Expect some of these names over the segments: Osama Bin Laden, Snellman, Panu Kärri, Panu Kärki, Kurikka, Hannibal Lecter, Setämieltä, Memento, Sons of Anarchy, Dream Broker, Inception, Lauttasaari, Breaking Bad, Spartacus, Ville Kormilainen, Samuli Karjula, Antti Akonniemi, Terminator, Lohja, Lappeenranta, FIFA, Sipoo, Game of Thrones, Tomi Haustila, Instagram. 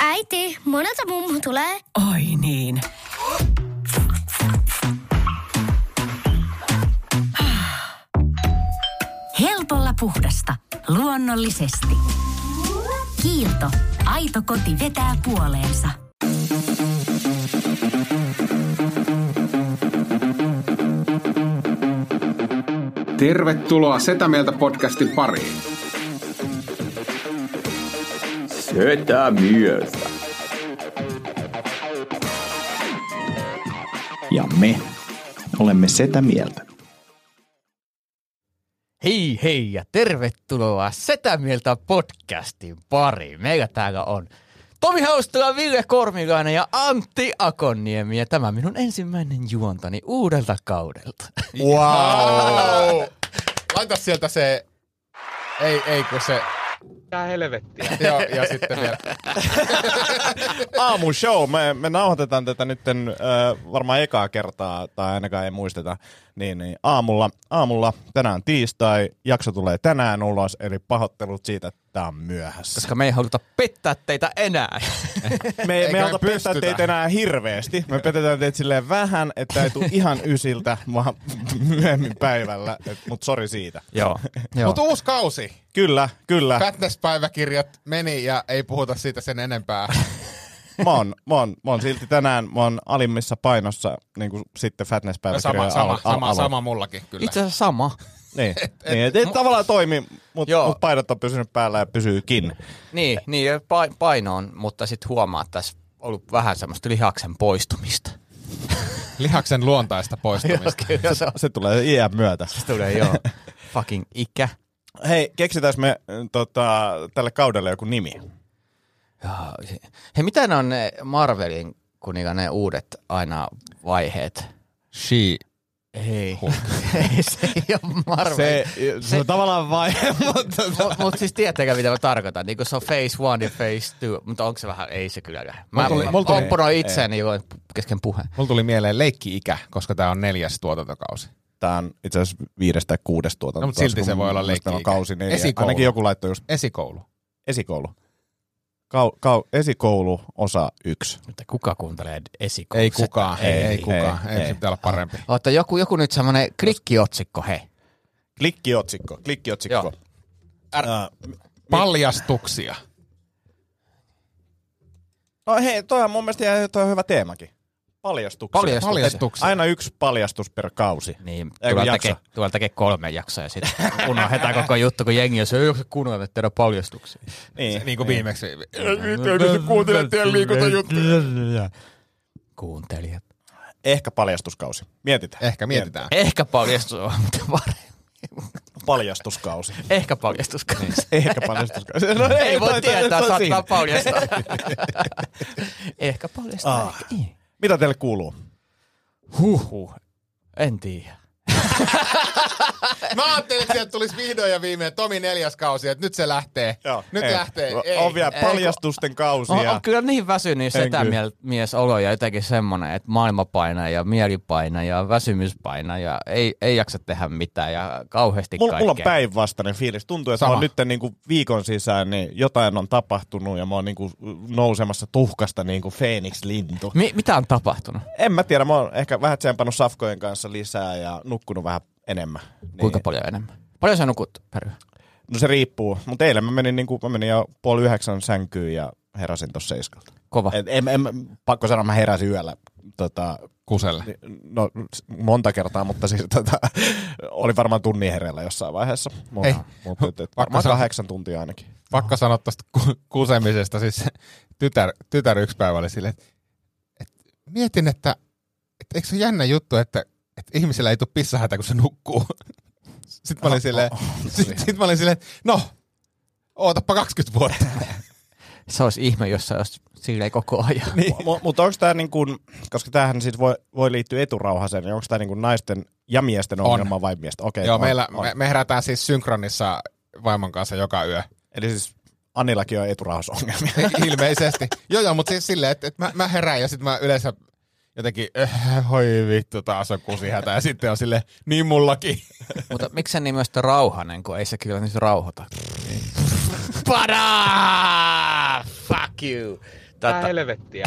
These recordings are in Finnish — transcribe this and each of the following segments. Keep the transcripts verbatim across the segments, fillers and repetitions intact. Äiti, monelta mummu tulee. Oi niin. Helpolla puhdasta. Luonnollisesti. Kiilto. Aito koti vetää puoleensa. Tervetuloa Setämieltä podcastin pariin. Setämieltä. Ja me olemme Setämieltä. Hei hei ja tervetuloa Setämieltä podcastin pariin. Meillä täällä on Tomi Haustila, Ville Kormilainen ja Antti Akonniemi. Ja tämä minun ensimmäinen juontani uudelta kaudelta. Wow! Laita sieltä se... Ei, ei kun se... Tää helvettiä. Joo, ja sitten vielä. Aamun show. Me, me nauhoitetaan tätä nyt äh, varmaan ekaa kertaa, tai ainakaan ei muisteta. Niin, niin aamulla, aamulla, tänään tiistai, jakso tulee tänään ulos, eli pahoittelut siitä, että tää on myöhässä. Koska me ei haluta pettää teitä enää. me ei me haluta pystytä. pettää teitä enää hirveästi. Me petetään teitä silleen vähän, että ei tule ihan ysiltä, vaan myöhemmin päivällä. Mutta sori siitä. Joo. Joo. Mutta uusi kausi. Kyllä, kyllä. Pätnespäiväkirjat meni ja ei puhuta siitä sen enempää. Mä oon, mä, oon, mä oon silti tänään, mä oon alimmissa painossa, niin kuin sitten fatness-päiväkirjoja. No sama, al- sama, al- sama mullakin kyllä. Itse asiassa sama. Niin, et, et, niin, et, et m- tavallaan toimi, mutta mut painot on pysynyt päällä ja pysyykin. Niin, niin pa- paino on, mutta sitten huomaa, että tässä on ollut vähän semmoista lihaksen poistumista. Lihaksen luontaista poistumista. Joo, se, se tulee iän myötä. Se tulee, joo. Fucking ikä. Hei, keksitäis me tota, tälle kaudelle joku nimi. Hei, mitä ne on ne Marvelin kuninkaan ne uudet aina vaiheet? She. Ei. Se ei ole Marvel. Se, se, se on tavallaan vaihe, mutta... Mutta mut siis tietääkään, mitä mä tarkoitan. Niin kuin se on phase one ja phase two, mutta onko se vähän... Ei se kylläkään. Mä opponoin itseäni kesken puheen. Mulla tuli mieleen leikki-ikä, koska tää on neljäs tuotantokausi. Tää on itse asiassa viides tai kuudes tuotantokausi. No, mutta silti se voi olla leikki-ikä. Esikoulu. Ainakin joku laittoi just... Esikoulu. Esikoulu. Kau, kau, esikoulu osa yksi. Mutta kuka kuuntelee esikoulussa? Ei kukaan, ei, ei, ei kukaan. Ei, ei, ei. Se pitää olla parempi. Otta joku, joku nyt semmoinen klikkiotsikko, hei. Klikkiotsikko, klikkiotsikko. R- uh, paljastuksia. No hei, toihan mun mielestä toi on hyvä teemakin. Paljastuksia. Paljastuksia. Paljastuksia. Aina yksi paljastus per kausi. Niin, tulee tekee kolme jaksoa ja sitten unohdetaan koko juttu, kun jengi on se, onko se kuunnella tehdä paljastuksia. Niin, se, niin kuin viimeksi. Miten se kuuntelee teidän liikuntajuttuja? Kuuntelijat. Ehkä paljastuskausi. Mietitään. Ehkä mietitään. Ehkä paljastus on, mutta paremmin. Paljastuskausi. Ehkä paljastuskausi. Niin. Ehkä paljastuskausi. No, ei, ei voi tietää, saattaa paljastaa. Ehkä paljastaa. Ah. Ehkä mitä teille kuuluu? Huhhuh. En tiedä. Mä ajattelin, että sieltä tulisi vihdoin ja viimein Tomi neljäs kausi, että nyt se lähtee. Joo, nyt ei. lähtee. Ei. On vielä paljastusten ei, kausi. On, on kyllä niin väsynyt setämiesolo ja jotenkin semmoinen, että maailma painaa ja mieli painaa ja väsymys painaa ja ei, ei jaksa tehdä mitään ja kauheasti mulla, kaikkea. Mulla on päinvastainen fiilis. Tuntuu, että mä oon nyt niinku viikon sisään, niin jotain on tapahtunut ja mä oon niinku nousemassa tuhkasta niin kuin Phoenix-lintu. Mi- mitä on tapahtunut? En mä tiedä. Mä oon ehkä vähän tsempannut safkojen kanssa lisää ja nukkunut vähän enemmän. Kuinka niin. Paljon enemmän? Paljon sä nukut Päry? No se riippuu, mutta eilen mä menin, niin kuin, mä menin jo puoli yhdeksän sänkyyn ja heräsin tossa seiskalta. Kova. Et, en, en, pakko sanoa, mä heräsin yöllä. Tota, Kuselle? No monta kertaa, mutta siis tota, oli varmaan tunnin hereillä jossain vaiheessa. Mut, hei. Mut, et, et, varmaan san... kahdeksan tuntia ainakin. Pakko sanoa tosta kusemisesta, siis tytär, tytär yksi päivä oli silleen, että et, mietin, että et, eikö se jännä juttu, että että ihmisillä ei tule pissahätä, kun se nukkuu. Sitten mä olin silleen, oh, oh, oh, sit, sit mä olin silleen, no, ootappa kaksikymmentä vuotta. Se olisi ihme, jos se olisi silleen koko ajan. Niin. M- mutta onko tämä, niin kun, koska tämähän siis voi, voi liittyä eturauhaseen, niin onko tämä niin naisten ja miesten ongelma on. Vai miesten? Okay, joo, on, meillä, on. Me, me herätään siis synkronissa vaimon kanssa joka yö. Eli siis Annillakin on eturauhasongelmia. Ilmeisesti. joo, joo, mutta siis silleen, että et mä, mä herään ja sitten mä yleensä... Jotenkin, äh, hoi vittu, taas on kusihätä. Ja sitten on silleen, niin mullakin. Mutta miksi se niin myös rauhanen, kun ei se kyllä niissä rauhoita? Padaa! Fuck you! Tää helvettiä.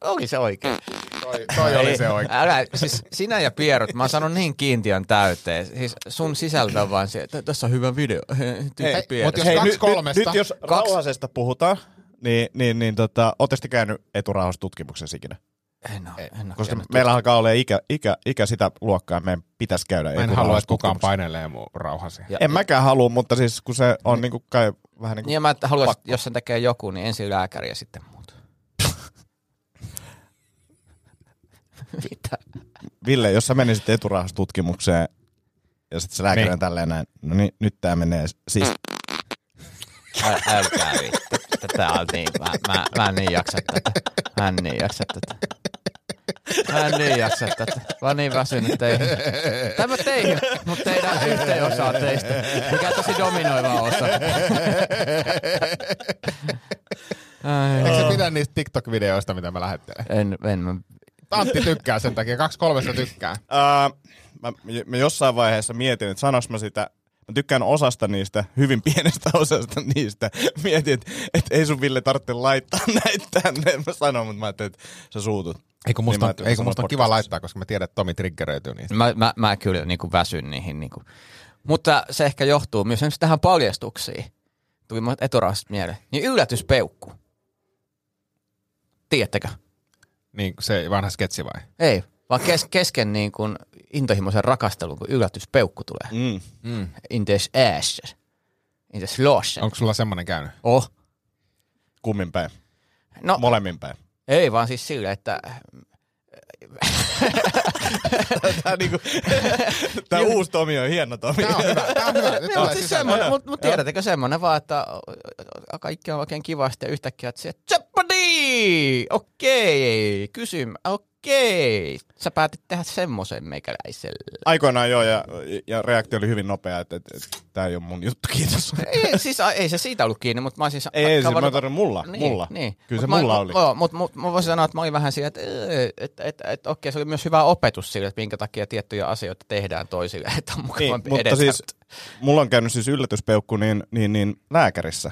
Onkin se oikein. Toi, toi oli se oikein. Älä, siis sinä ja Pierrot, mä oon saanut niin kiintiön täyteen. Siis sun sisältö on vaan se, tässä on hyvä video. Hei, mut jos Hei, kaksi kolmesta. Nyt, nyt jos kaksi. Rauhasesta puhutaan, niin, niin, niin tota, ootteko te käynyt eturauhastutkimuksensa ikinä? En ole, en ole. Koska meillä alkaa olla ikä, ikä, ikä sitä luokkaa, meidän pitäisi käydä eturauhastutkimuksessa. Mä en halua, että kukaan painelee mun rauhasi. Ja, en ja... mäkään halua, mutta siis kun se on niin kuin kai vähän niin kuin... Ja mä haluaisin, jos sen tekee joku, niin ensin lääkäri ja sitten muuta. Mitä? Ville, jos sä menisit eturauhastutkimukseen ja sitten se lääkäri on tälleen näin, no niin, nyt tää menee siis... Älkää vittu. Tätä on niin, mä, mä, mä en niin jaksa tätä. Mä en niin jaksa tätä. Mä en niin jaksa tätä. Mä oon niin väsynyt teihin. Tämä teihin, mutta teidän yhteen osaa teistä. Mikä on tosi dominoiva osa. Eikö se pidä niistä TikTok-videoista, mitä mä lähettelen? En, en mä... Antti tykkää sen takia, kaksi kolmesta tykkää. Uh, mä, mä jossain vaiheessa mietin, että sanois mä sitä, mä tykkään osasta niistä, hyvin pienestä osasta niistä. Mietin, että et ei sun Ville tarvitse laittaa näitä tänne. Mä sanon, mutta mä ajattelin, että sä suutut. Eikö musta, niin eikö musta on kiva laittaa, koska mä tiedän, että Tomi triggeröityy niistä. Mä, mä, mä kyllä niin kuin väsyn niihin. Niin kuin. Mutta se ehkä johtuu myös tähän paljastuksiin. Tuli mun eturauhasta mieleen. Niin yllätyspeukku. Tiedättekö? Niin se vanha sketsi vai? Ei, vaan kes, kesken niin kuin intohimoisen rakastelun, kun yllätyspeukku tulee. Mm. Mm. In this ass. In this loss. Onko sulla semmoinen käynyt? Oh. Kummin päin? No. Molemmin päin? Ei, vaan siis sillä, että... Tämä niinku... uusi Tomi on hieno Tomi. Tämä on hyvä. Tämä on hyvä. Nyt tulee sisällä. Mutta tiedättekö semmoinen vaan, että kaikki on oikein kivasti ja yhtäkkiä, että se... Tseppadi! Okei. Kysymä. Okei. Sä päätit tehdä semmoisen meikäläiselle. Aikoinaan joo, ja, ja reaktio oli hyvin nopea, että, että, että tää ei ole mun juttu, kiitos. Ei, siis, ei se siitä ollut kiinni, mutta mä oon siis... Ei, ei kavannut... siis mä tarvitsen mulla, niin, mulla. Niin. Kyllä se mut mulla mä, oli. Joo, mutta mut, mä voisin sanoa, että mä olin vähän siinä, että et, et, et, okei, se oli myös hyvä opetus sille, että minkä takia tiettyjä asioita tehdään toisille, että on mukavampi niin, edetä. Siis, mulla on käynyt siis yllätyspeukku niin, niin, niin lääkärissä.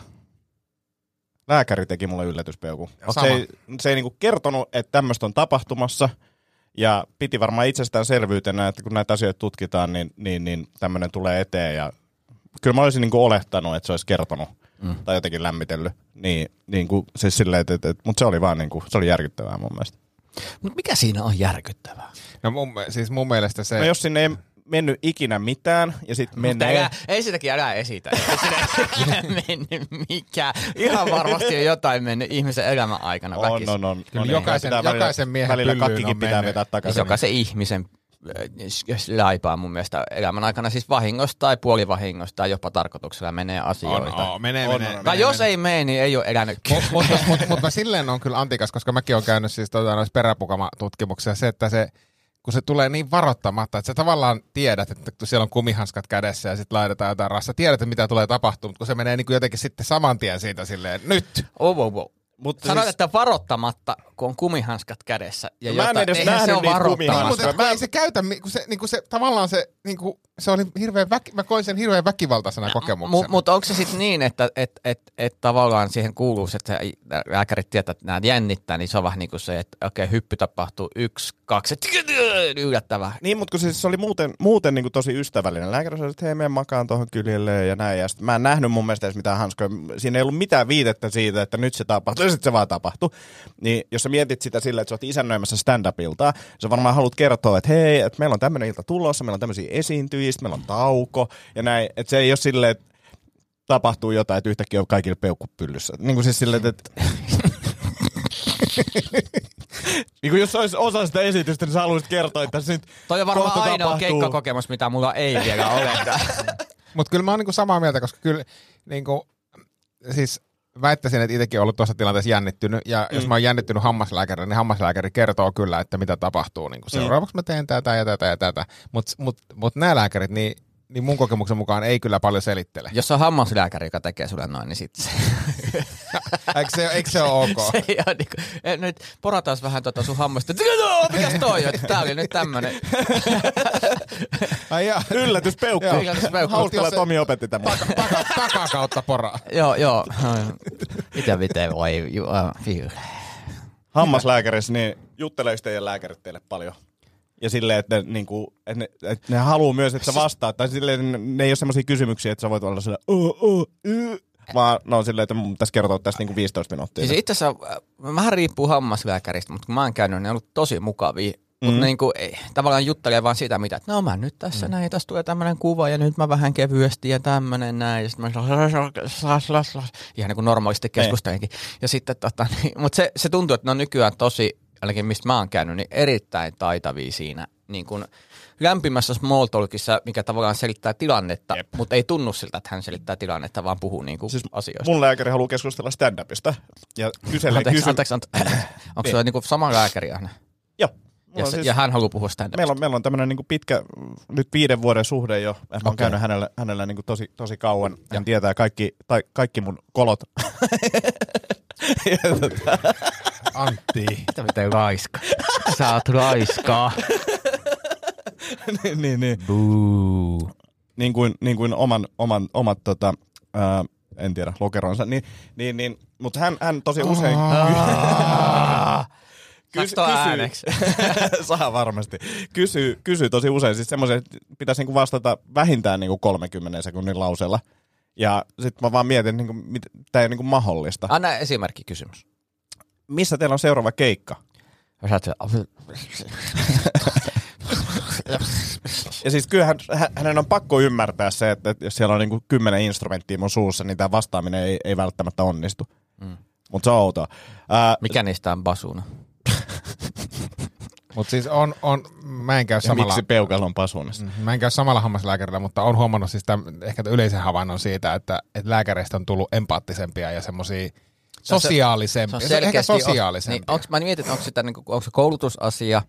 Lääkäri teki mulle yllätyspeukun. Se ei, se ei niinku kertonut, että tämmöistä on tapahtumassa. Ja piti varmaan itsestäänselvyytenä, että kun näitä asioita tutkitaan, niin, niin, niin tämmöinen tulee eteen. Ja kyllä mä olisin niinku olettanut, että se olisi kertonut mm. tai jotenkin lämmitellyt. Niin, niinku, siis silleen, että, että, mutta se oli vaan niinku, se oli järkyttävää mun mielestä. Mutta mikä siinä on järkyttävää? No mun, siis mun mielestä se... No jos sinne ei... mennyt ikinä mitään, ja sitten mennyt... Älä, ei sitäkin älä esitä. Ei sitä mennyt mikään. Ihan varmasti on jotain mennyt ihmisen elämän aikana on, väkisin. On, on, on. Kyllä jokaisen, välillä, jokaisen miehen välillä kakkikin pitää mennyt. Vetää takaisin. Jokaisen ihmisen laipaa mun mielestä elämän aikana siis vahingosta tai puolivahingosta tai jopa tarkoituksella menee asioita. On, on, menee, on, menee, on, menee. Tai jos menee. Ei mene, niin ei ole elänyt. Mutta mut, mut, mut, mut silleen on kyllä antikas, koska mäkin olen käynyt siis tota, peräpukama-tutkimuksia se, että se kun se tulee niin varoittamatta, että sä tavallaan tiedät, että kun siellä on kumihanskat kädessä ja sitten laitetaan jotain rassaa, tiedät, että mitä tulee tapahtumaan, mutta kun se menee niin kuin jotenkin sitten saman tien siitä silleen, nyt! Oh, oh, oh. Mutta sanoit, siis... että varoittamatta, kun on kumihanskat kädessä. Ja no, jota, mä en edes nähnyt niitä kumihanskaa. Niin, mä... Ei se käytä, kun se, niin, kun se tavallaan se, niin kuin, se oli hirveän väki, mä koin sen hirveän väkivaltaisena kokemuksena. M- mutta onko se sitten niin, että et, et, et tavallaan siihen kuuluu, että lääkärit tietää, että nämä jännittää, niin se on vähän niin kuin se, että okei, okay, hyppy tapahtuu yksi, kaksi, yllättävää. Niin, mutta kun se, se oli muuten, muuten niin kuin tosi ystävällinen. Lääkäri sanoi, että hei, mene makaan tuohon kyljelleen ja näin. Ja sit, mä en nähnyt mun mielestä edes mitään hanskoja. Siinä ei ollut mitään viitettä siitä, että nyt se tapahtuu. Sitten se vaan tapahtui. Niin jos sä mietit sitä sillä, että sä oot isännöimässä stand-up-iltaa, sä varmaan haluat kertoa, että hei, että meillä on tämmöinen ilta tulossa, meillä on tämmöisiä esiintyjiä, meillä on tauko ja näin. Että se ei ole silleen, että tapahtuu jotain, että yhtäkkiä on kaikille peukkupyllyssä. Niin kuin siis silleen, että... niin kuin jos olisi osa sitä esitystä, niin sä haluaisit kertoa, että se nyt kohta tapahtuu. Toi on varmaan ainoa keikkakokemus, mitä mulla ei vielä ole. Mutta kyllä mä oon niinku samaa mieltä, koska kyllä niinku, siis... Väittäisin, että itsekin on ollut tuossa tilanteessa jännittynyt, ja mm. jos mä oon jännittynyt hammaslääkärin, niin hammaslääkäri kertoo kyllä, että mitä tapahtuu. Niin seuraavaksi mm. mä teen tätä ja tätä ja tätä. Mutta mut, mut nämä lääkärit, niin niin mun kokemuksen mukaan ei kyllä paljon selittele. Jos on hammaslääkäri, joka tekee sulle noin, niin sit se... eikö, se eikö se ole ok? Se ei ole niinku... E, nyt porataan vähän tota sun hammasta. Mikäs toi on? Tää oli nyt tämmönen. Yllätyspeukku. Yllätyspeukku. Haustila Tomi opetti tämän. Takaa kautta poraa. Joo, joo. Mitä miten voi... Hammaslääkärissä, niin juttelee teidän lääkärit teille paljon? Ja silleen, että ne, niinku, et ne, et ne haluu myös, että sä vastaat. Tai silleen, ne, ne ei ole semmosia kysymyksiä, että sä voit olla silleen, oh, oh, y. Vaan no silleen, että mun pitäisi kertoa tästä niinku viisitoista minuuttia. Siis itse asiassa, vähän riippuu hammaslääkäristä, mutta kun mä oon käynyt, ne on ollut tosi mukavia. Mm. Mutta niinku, tavallaan juttelee vaan sitä, mitä, että no mä nyt tässä mm. näin, tässä tulee tämmönen kuva, ja nyt mä vähän kevyesti, ja tämmönen näin, ja sit mä ihan niin kuin normaalisti keskustelenkin. Ja sitten tota, niin, mutta se, se tuntuu, että ne on nykyään tosi... ainakin mistä mä oon käynyt, niin erittäin taitavia siinä niin kun lämpimässä small talkissa, mikä tavallaan selittää tilannetta, yep. Mutta ei tunnu siltä, että hän selittää tilannetta, vaan puhuu niin kuin siis asioista. Mun lääkäri haluaa keskustella stand-upista ja kyselee kysymyksiä. Anteeksi, anteeksi, anteeksi. Onko sulla niin kuin sama lääkäri aina? Joo. Ja, se, siis, ja hän haluaa puhua stand-upista. Meillä on, meillä on tämmöinen niin kuin pitkä, nyt viiden vuoden suhde jo. Mä oon okay. käynyt hänellä, hänellä niin kuin tosi, tosi kauan. Hän ja. tietää kaikki, tai, kaikki mun kolot. Antti. Mitä miten laiska? Sä oot laiskaa. niin, niin, niin. Buu. Niin kuin, niin kuin oman, oman, omat, tota, ää, en tiedä, lokeronsa. Niin, niin, niin. Mutta hän, hän tosi usein... Saanko tuo ääneksi? Saa varmasti. Kysyy, kysyy tosi usein. Siis semmoisen, että pitäisi niinku vastata vähintään niinku kolmekymmentä sekunnin lauseella. Ja sit mä vaan mietin, että niinku, tää ei ole niinku mahdollista. Anna esimerkki kysymys. Missä teillä on seuraava keikka? Ja siis kyllähän hänen on pakko ymmärtää se, että jos siellä on niinku kymmenen instrumenttia mun suussa, niin tää vastaaminen ei, ei välttämättä onnistu. Mm. Mut se on outoa. Ää, Mikä niistä on basuna? Mut siis on, on, mä en käy samalla... Miksi peukalon pasunassa? Mä en käy samalla hammaslääkärillä, mutta on huomannut siis tämän, ehkä yleisen havainnon siitä, että, että lääkäreistä on tullut empaattisempia ja semmosia sosiaalisempia. Se, se on ehkä sosiaalisempia. Niin, onks, mä mietin, että onko, sitä, niin, onko se koulutusasia,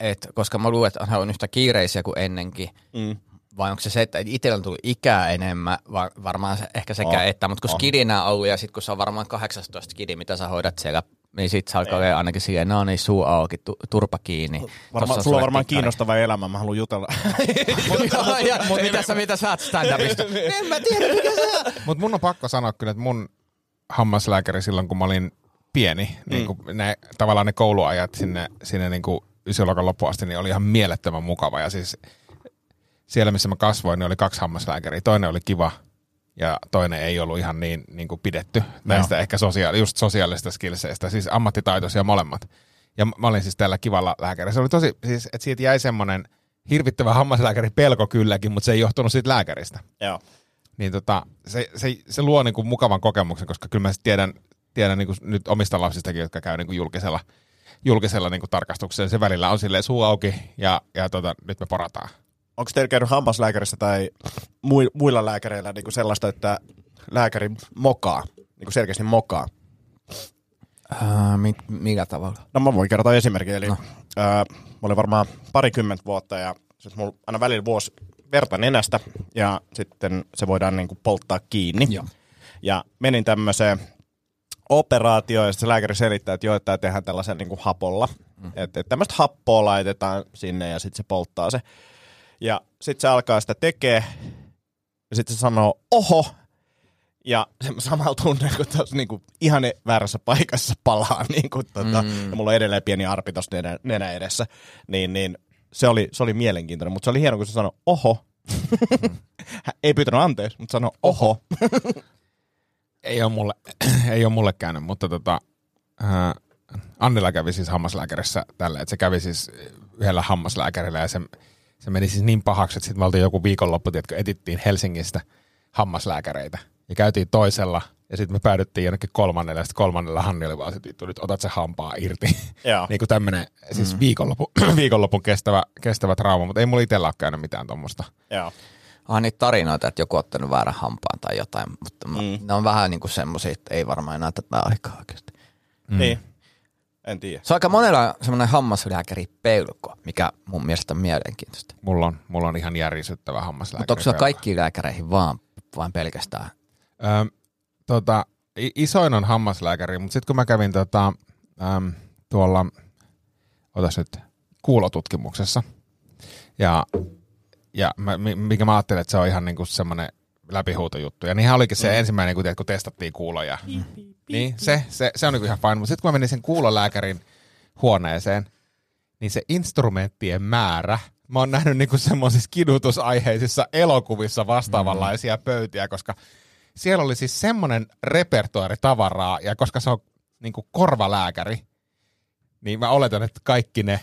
et, koska mä luulen, että hän on yhtä kiireisiä kuin ennenkin. Mm. Vai onko se se, että itsellä on tullut ikää enemmän, var, varmaan ehkä sekä oh, että, mutta kun oh. skidinä on ollut ja sitten kun se on varmaan kahdeksantoista skidi, mitä sä hoidat siellä, niin sit sä alkaa olla ainakin silleen, no niin, suu auki, turpa kiinni. Varma, sulla on varmaan kiinnostava elämä, mä haluun jutella. Mutta mitä sä oot stand-upista? En mä tiedä, mikä sä oot. Mutta mun on pakko sanoa kyllä, että mun hammaslääkäri silloin, kun mä olin pieni, niin kun ne, tavallaan ne kouluajat sinne, sinne niin kuin ysiluokan loppuun asti, niin oli ihan mielettömän mukava. Ja siis siellä, missä mä kasvoin, niin oli kaksi hammaslääkäriä. Toinen oli kiva. Ja toinen ei ollut ihan niin, niin kuin pidetty näistä no. ehkä sosiaali, just sosiaalisista skillseistä, siis ammattitaitoisia molemmat. Ja mä olin siis tällä kivalla lääkärillä. Se oli tosi, siis, että siitä jäi semmoinen hirvittävä hammaslääkäri pelko kylläkin, mutta se ei johtunut siitä lääkäristä. Joo. Niin tota, se, se, se luo niin kuin mukavan kokemuksen, koska kyllä mä tiedän, tiedän niin kuin nyt omista lapsistakin, jotka käy niin kuin julkisella, julkisella niin kuin tarkastuksella. Se välillä on silleen suu auki ja, ja tota, nyt me porataan. Onko teillä käynyt hammaslääkärissä tai muilla lääkäreillä niin kuin sellaista, että lääkäri mokaa, niin kuin selkeästi mokaa? Äh, mit, millä tavalla? No mä voin kertoa esimerkkiä. Eli no. äh, mä olin varmaan parikymmentä vuotta ja sit mulla aina välillä vuosi verta nenästä ja sitten se voidaan niin kuin polttaa kiinni. Joo. Ja menin tämmöiseen operaatioon ja sitten se lääkäri selittää, että joo, että tehdään tällaisen niin kuin hapolla. Mm. Että et tämmöistä happoa laitetaan sinne ja sitten se polttaa se. Ja sit se alkaa sitä tekee, ja sit se sanoo, oho, ja samalla tunnella, kun tos niinku ihan väärässä paikassa palaa, niinku tota, mm. ja mulla on edelleen pieni arpi tossa nenä, nenä edessä, niin, niin se oli, se oli mielenkiintoinen, mutta se oli hieno, kun se sanoi, oho. Mm. Ei pyytänyt anteeksi, mutta sanoi, oho. oho. ei oo mulle, ei oo mulle käynyt, mutta tota, äh, Annilla kävi siis hammaslääkärissä tällä, että se kävi siis yhdellä hammaslääkärillä, ja se... Se meni siis niin pahaksi, että sitten me oltiin joku viikonloppu, että etittiin Helsingistä hammaslääkäreitä. Ja käytiin toisella, ja sitten me päädyttiin jonnekin kolmannella, ja sitten kolmannella Hanni oli vaan, että nyt otat se hampaa irti. Niin kuin tämmöinen, siis mm. viikonloppu, viikonlopun kestävä, kestävä trauma, mutta ei mulla itsellä ole käynyt mitään tuommoista. Joo. Ah, niitä tarinoita, että joku on ottanut väärän hampaan tai jotain, mutta mm. mä, ne on vähän niin kuin semmoisia, että ei varmaan enää tätä aikaa oikeasti. Mm. Niin. En tiedä. Se on aika monella semmoinen hammaslääkäripelko, mikä mun mielestä on mielenkiintoista. Mulla on, mulla on ihan järisyttävä hammaslääkäripelko. Mutta onko se kaikkiin lääkäreihin vaan, vaan pelkästään? Öm, tota, isoin on hammaslääkäri, mutta sitten kun mä kävin tota, äm, tuolla, otas nyt, kuulotutkimuksessa, ja, ja mä, mikä mä ajattelin, että se on ihan niinku semmoinen läpihuutojuttu. Ja niinhän olikin se mm. ensimmäinen, kun, tiedät, kun testattiin kuuloja. Mm. Niin, se, se, se on niinku ihan fine. Mutta sitten kun mä menin sen kuulolääkärin huoneeseen, niin se instrumenttien määrä, mä oon nähnyt niinku semmoisissa kidutusaiheisissa elokuvissa vastaavanlaisia mm. pöytiä, koska siellä oli siis semmoinen repertuaari tavaraa, ja koska se on niinku korvalääkäri, niin mä oletan, että kaikki ne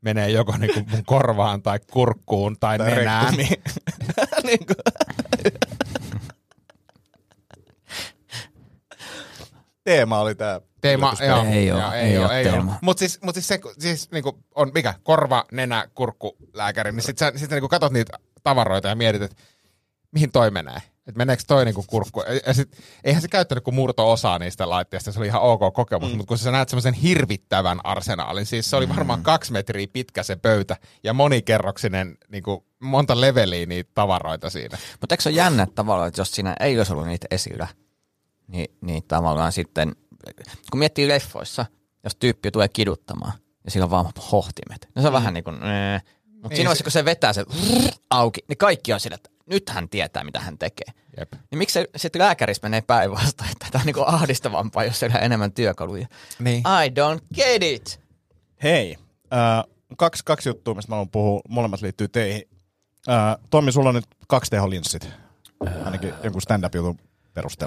menee joko niinku mun korvaan tai kurkkuun tai, tai nenään. Niinku... Teema oli tää. Teema, joo, ei oo, ei oo, ei oo. Mut siis, mut siis se, siis niinku on mikä, korva, nenä, kurkku, lääkäri, niin sit sä sit niinku katot niitä tavaroita ja mietit, että mihin toi menee. Että meneekö toi niinku kurkku. Ja sit, eihän se käyttänyt kuin murto-osaa niistä laitteista, se oli ihan ok kokemus, mm. mut kun sä näet semmosen hirvittävän arsenaalin, siis se oli varmaan kaksi metriä pitkä se pöytä ja monikerroksinen, niinku monta leveliä niitä tavaroita siinä. Mut eikö se ole jännä tavallaan, että jos siinä ei olisi ollut niitä esillä? Niin, niin tavallaan sitten, kun miettii leffoissa, jos tyyppi tulee kiduttamaan ja sillä on vaan hohtimet, niin se on mm. vähän niin kuin, nee. Mutta siinä vaiheessa, kun se vetää se auki, niin kaikki on sillä, että nyt hän tietää, mitä hän tekee. Jep. Niin miksi se sitten lääkärissä menee päinvastoin, että tämä on niin kuin ahdistavampaa, jos siellä on enemmän työkaluja. Niin. I don't get it! Hei, äh, kaksi, kaksi juttua, mistä mä haluan puhua, molemmat liittyy teihin. Äh, Tommi, sulla on nyt kaksi teho-linssit, ainakin jonkun stand-up-jutun.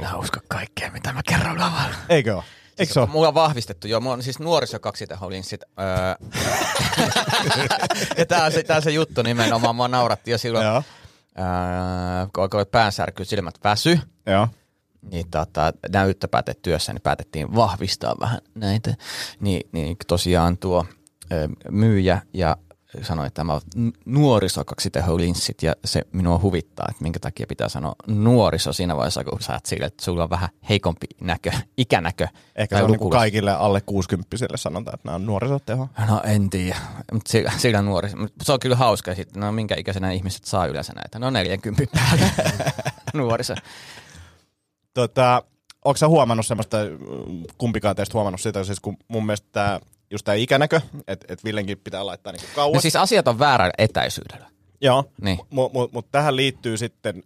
Mä uskon kaikkea, mitä mä kerron lavalla. Eikö ole? Eikö se ole? Mulla on vahvistettu, joo. Mulla on siis nuorisokaksiteho-linssit. Öö. Ja tää on, se, tää on se juttu nimenomaan. Mua nauratti jo silloin, öö, kun oli päänsärky, silmät väsy. Joo. Niin tota, näyttä päätet työssä, niin päätettiin vahvistaa vähän näitä. Niin, niin tosiaan tuo öö, myyjä ja sanoi, että mä oon nuorisokaksiteho-linssit ja se minua huvittaa, että minkä takia pitää sanoa nuoriso siinä vaiheessa, kun sä oot sille, että sulla on vähän heikompi näkö, ikänäkö. Ehkä se on niin kaikille alle kuuskymppisille sanotaan, että nämä on nuorisoteho. No en tiedä, mutta sillä, sillä nuoriso. Se on kyllä hauska sitten, no minkä ikäisenä ihmiset saa yleensä näitä. No neljäkymppi päälle nuoriso. Tota, ootko sä huomannut semmoista, kumpikaan teistä huomannut sitä, siis kun mun mielestä tämä just tämä ikänäkö, että et Villenkin pitää laittaa niinku kauas. No siis asiat on väärällä etäisyydellä. Joo, niin. Mutta mut, mut tähän liittyy sitten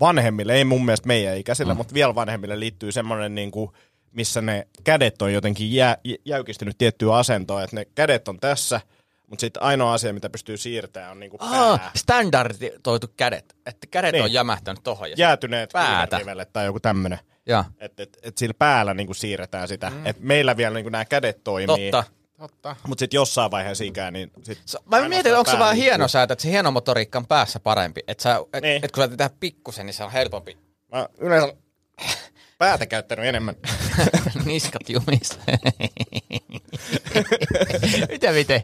vanhemmille, ei mun mielestä meidän ikäisillä, mm. mutta vielä vanhemmille liittyy semmoinen, niinku, missä ne kädet on jotenkin jä, jäykistynyt tiettyä asentoa, että ne kädet on tässä, mutta sitten ainoa asia, mitä pystyy siirtämään, on niinku pää. Ah, standarditoitu kädet, että kädet niin on jämähtänyt tohon. Ja jäätyneet kiinarivelle tai joku tämmöinen. Että et, et sillä päällä niinku siirretään sitä. Mm. Et meillä vielä niinku nämä kädet toimii. Totta. Totta. Mutta sitten jossain vaiheessa ikään, niin... Sit sä, mä mietin, onko se vähän hieno säätä, että se hieno motoriikka on päässä parempi. Että et, niin. et, kun sä tehdään pikkusen, niin se on helpompi. Mä yleensä päätä käyttänyt enemmän. Niskat jumissa. Mitä miten?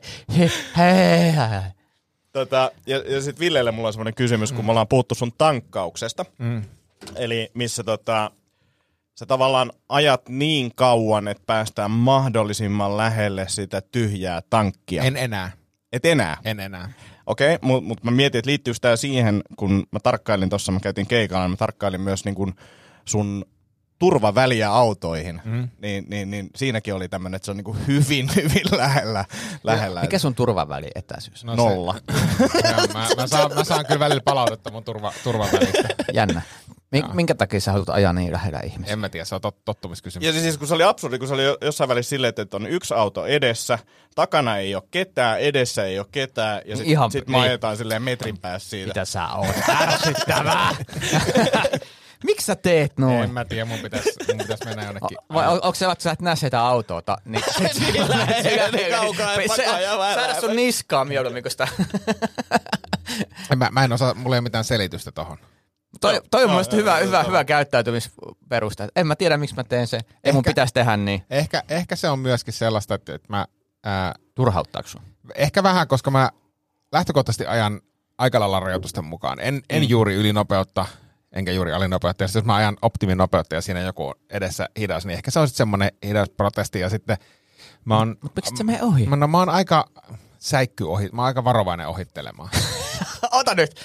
tota, ja ja sitten Villelle mulla on semmoinen kysymys, kun mm. me ollaan puhuttu sun tankkauksesta. Mm. Eli missä tota, sä tavallaan ajat niin kauan, että päästään mahdollisimman lähelle sitä tyhjää tankkia. En enää. Et enää? En enää. Okei, okay, mutta mut mä mietin, että liittyykö tää siihen, kun mä tarkkailin tuossa, mä käytin keikalla, niin mä tarkkailin myös niin kun sun turvaväliä autoihin. Mm. Niin, niin, niin siinäkin oli tämmönen, että se on niin kuin hyvin, hyvin lähellä. lähellä. Mikä sun turvaväli etäisyys? No Nolla. Se, no, mä, mä, saan, mä saan kyllä välillä palautetta mun turva, turvavälistä. Jännä. Minkä takia sä haluat ajaa niin lähellä ihmisiä? En mä tiedä, se on tot, tottumiskysymys. Ja siis kun se oli absurdi, kun se oli jossain välissä silleen, että on yksi auto edessä, takana ei ole ketään, edessä ei ole ketään, ja sitten sit niin. Ajetaan silleen metrin päässä siitä. Mitä sä oot? Ärsyttävää! Miksi sä teet noin? En mä tiedä, mun pitäisi pitäis mennä jonnekin. Onko se, että sä et näe sitä autoota? Niin kaukaa ja pakaa ja väärää. Saada sun niskaa mieluummin kuin sitä. Mä en osaa, mulla ei ole mitään selitystä tohon. Toi, toi on no, mielestäni no, hyvä, no, hyvä, no. hyvä käyttäytymisperuste. En mä tiedä, miksi mä teen se. Ei ehkä, mun pitäisi tehdä niin. Ehkä, ehkä se on myöskin sellaista, että, että mä... Ää, turhauttaako sun? Ehkä vähän, koska mä lähtökohtaisesti ajan aikalailla rajoitusten mukaan. En, en mm. juuri ylinopeutta, enkä juuri alinopeutta. Ja jos mä ajan optiminopeutta ja siinä joku edessä hidas, niin ehkä se on sitten semmoinen hidasprotesti. Ja sitten Mä oon, Mut miksi se menee ohi? Mä, no, mä oon aika säikky ohi, mä oon aika varovainen ohittelemaan. Ota nyt!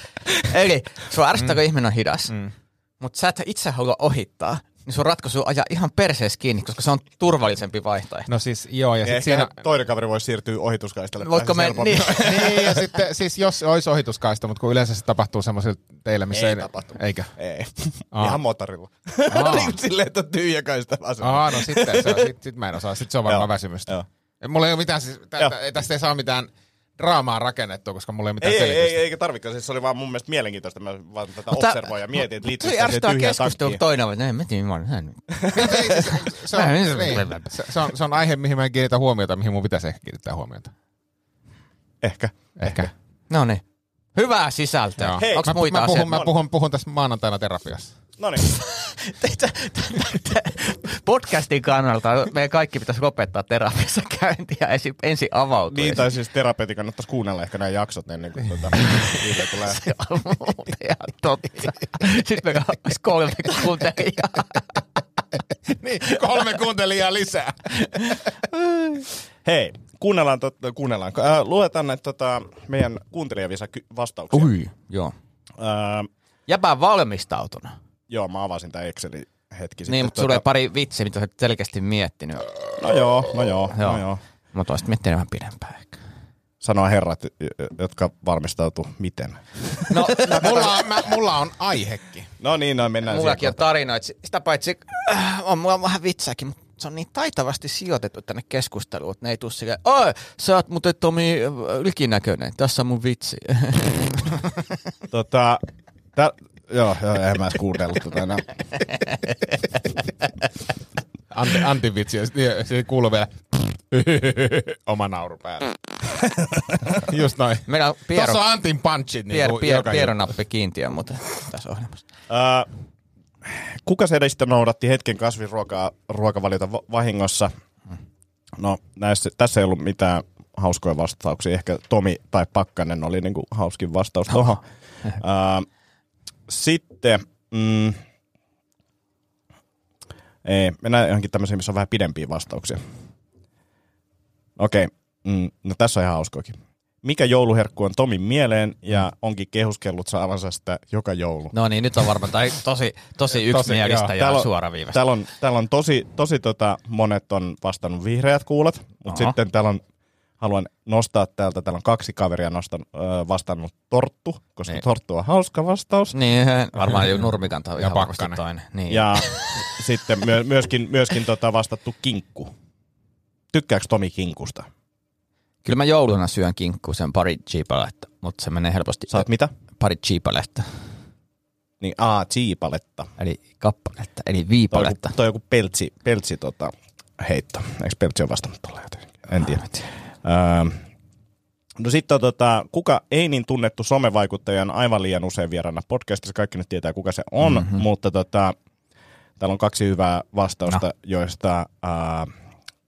Eli sua ärsyttää, mm. kun ihminen on hidas, mm. mutta sä et itse halua ohittaa, niin sun ratkaisu ajaa ihan perseessä kiinni, koska se on turvallisempi vaihtoehto. No siis joo, ja sitten siinä... toinen kaveri voisi siirtyä ohituskaistalle. Voitko me... Niin. niin, ja sitten siis jos olisi ohituskaista, mutta kun yleensä se tapahtuu semmoisilla teillä, missä ei... Ei tapahtu. Eikä? Ei. Aa. Ihan motorilla. Niin silleen, että on tyhjä kaista asemalla. Aa, no sitten se on, sit, sit mä en osaa, sitten se on varmaan väsymystä. Mulla ei ole mitään, siis, tä, tä, tästä ei saa mitään... draamaa rakennettua, koska mulla ei mitään ei, selitystä. Ei, ei, eikä tarvikaan. Siis se oli vaan mun mielestä mielenkiintoista. Mä vaan tätä Mutta, observoin ja mietin, että liittyy siihen tyhjään takkiin. Toinen on, että mä tiedän, mä olen se on aihe, mihin mä en kiinnitä huomiota, mihin mun pitäisi ehkä kiinnittää huomiota. Ehkä. Ehkä. ehkä. No niin. Hyvää sisältöä. Hei, onks mä, muita mä puhun, asioita? Mä puhun, puhun, puhun tässä maanantaina terapiassa. No niin. Podcastin kannalta meidän kaikki pitäisi lopettaa terapiassa käyntiä ja ensin avautua. Niin, tai siis terapeutin kannattaisi kuunnella ehkä nämä jaksot ennen kuin tuota, niitä tulee. Se on muuten ihan totta. Siis meillä olisi kolme kuuntelijaa. Niin, kolme kuuntelijaa lisää. Hei, kuunnellaan, tot, kuunnellaan. Äh, luetaan näitä tota, meidän kuuntelijavastauksia. Ui, joo. Äh, Jäpä valmistautuna. Joo, mä avasin tämän Excelin hetki sitten. Niin, mutta sulla oli pari vitsiä, mitä sä olet selkeästi miettinyt. No joo, no joo, joo. no joo. Mutta olisit miettinyt vähän pidempään ehkä. Sanoa herrat, jotka valmistautuu miten. No, no mulla, on, mä, mulla on aihekin. No niin, no mennään. Mullakin on tarinoita. Sitä paitsi, äh, on mulla on vähän vitsääkin, mutta se on niin taitavasti sijoitettu tänne keskusteluun, että ne ei tule silleen, oi, sä oot muuten Tomi likinäköinen, tässä on mun vitsi. tota... Tää, joo, joo, eihän mä edes kuunnellut tätä enää. Antti, Antti vitsi, se kuuluu vielä oma nauru päälle. Just noin. Piero, tuossa on Antin punchit. Niin Pier, Pier, Pieronappi kiintiö, mutta tässä ohjelmassa. Uh, kuka se edestä noudatti hetken kasvisruokaa ruokavaliota vahingossa? No, näissä, tässä ei ollut mitään hauskoja vastauksia. Ehkä Tomi tai Pakkanen oli niinku hauskin vastaus tuohon. Uh, sitten, mm, ei, mennään johonkin tämmöisiin, missä on vähän pidempiä vastauksia. Okei, okay, mm, no tässä on ihan hauskoakin. Mikä jouluherkku on Tomin mieleen ja onkin kehuskellut saavansa sitä joka joulu? No niin, nyt on varmaan tosi, tosi yksimielistä ja suoraviiväistä. Täällä on, täällä on tosi, tosi tota, monet on vastannut vihreät kuulat, mutta sitten täällä on... Haluan nostaa täältä, täällä on kaksi kaveria nostan, ö, vastannut torttu, koska niin. Torttu on hauska vastaus. Niin, varmaan jo Nurmikanta on ja ihan varmasti toinen. Niin. Ja sitten myö- myöskin, myöskin tota vastattu kinkku. Tykkääks Tomi kinkusta? Kyllä mä jouluna syön kinkku, sen pari chiipaletta, mutta se menee helposti. Saat mitä? Pari chiipaletta. Niin, aa, chiipaletta. Eli kappaletta, eli viipaletta. Toi on joku, joku peltsi, peltsi tota, heitto. Eikö peltsi ole vastannut tuolla jotenkin? En tiedä. Öö, no sitten tota, kuka ei niin tunnettu somevaikuttaja on aivan liian usein vieraana podcastissa. Kaikki nyt tietää, kuka se on, mm-hmm. mutta tota, täällä on kaksi hyvää vastausta, no. joista öö,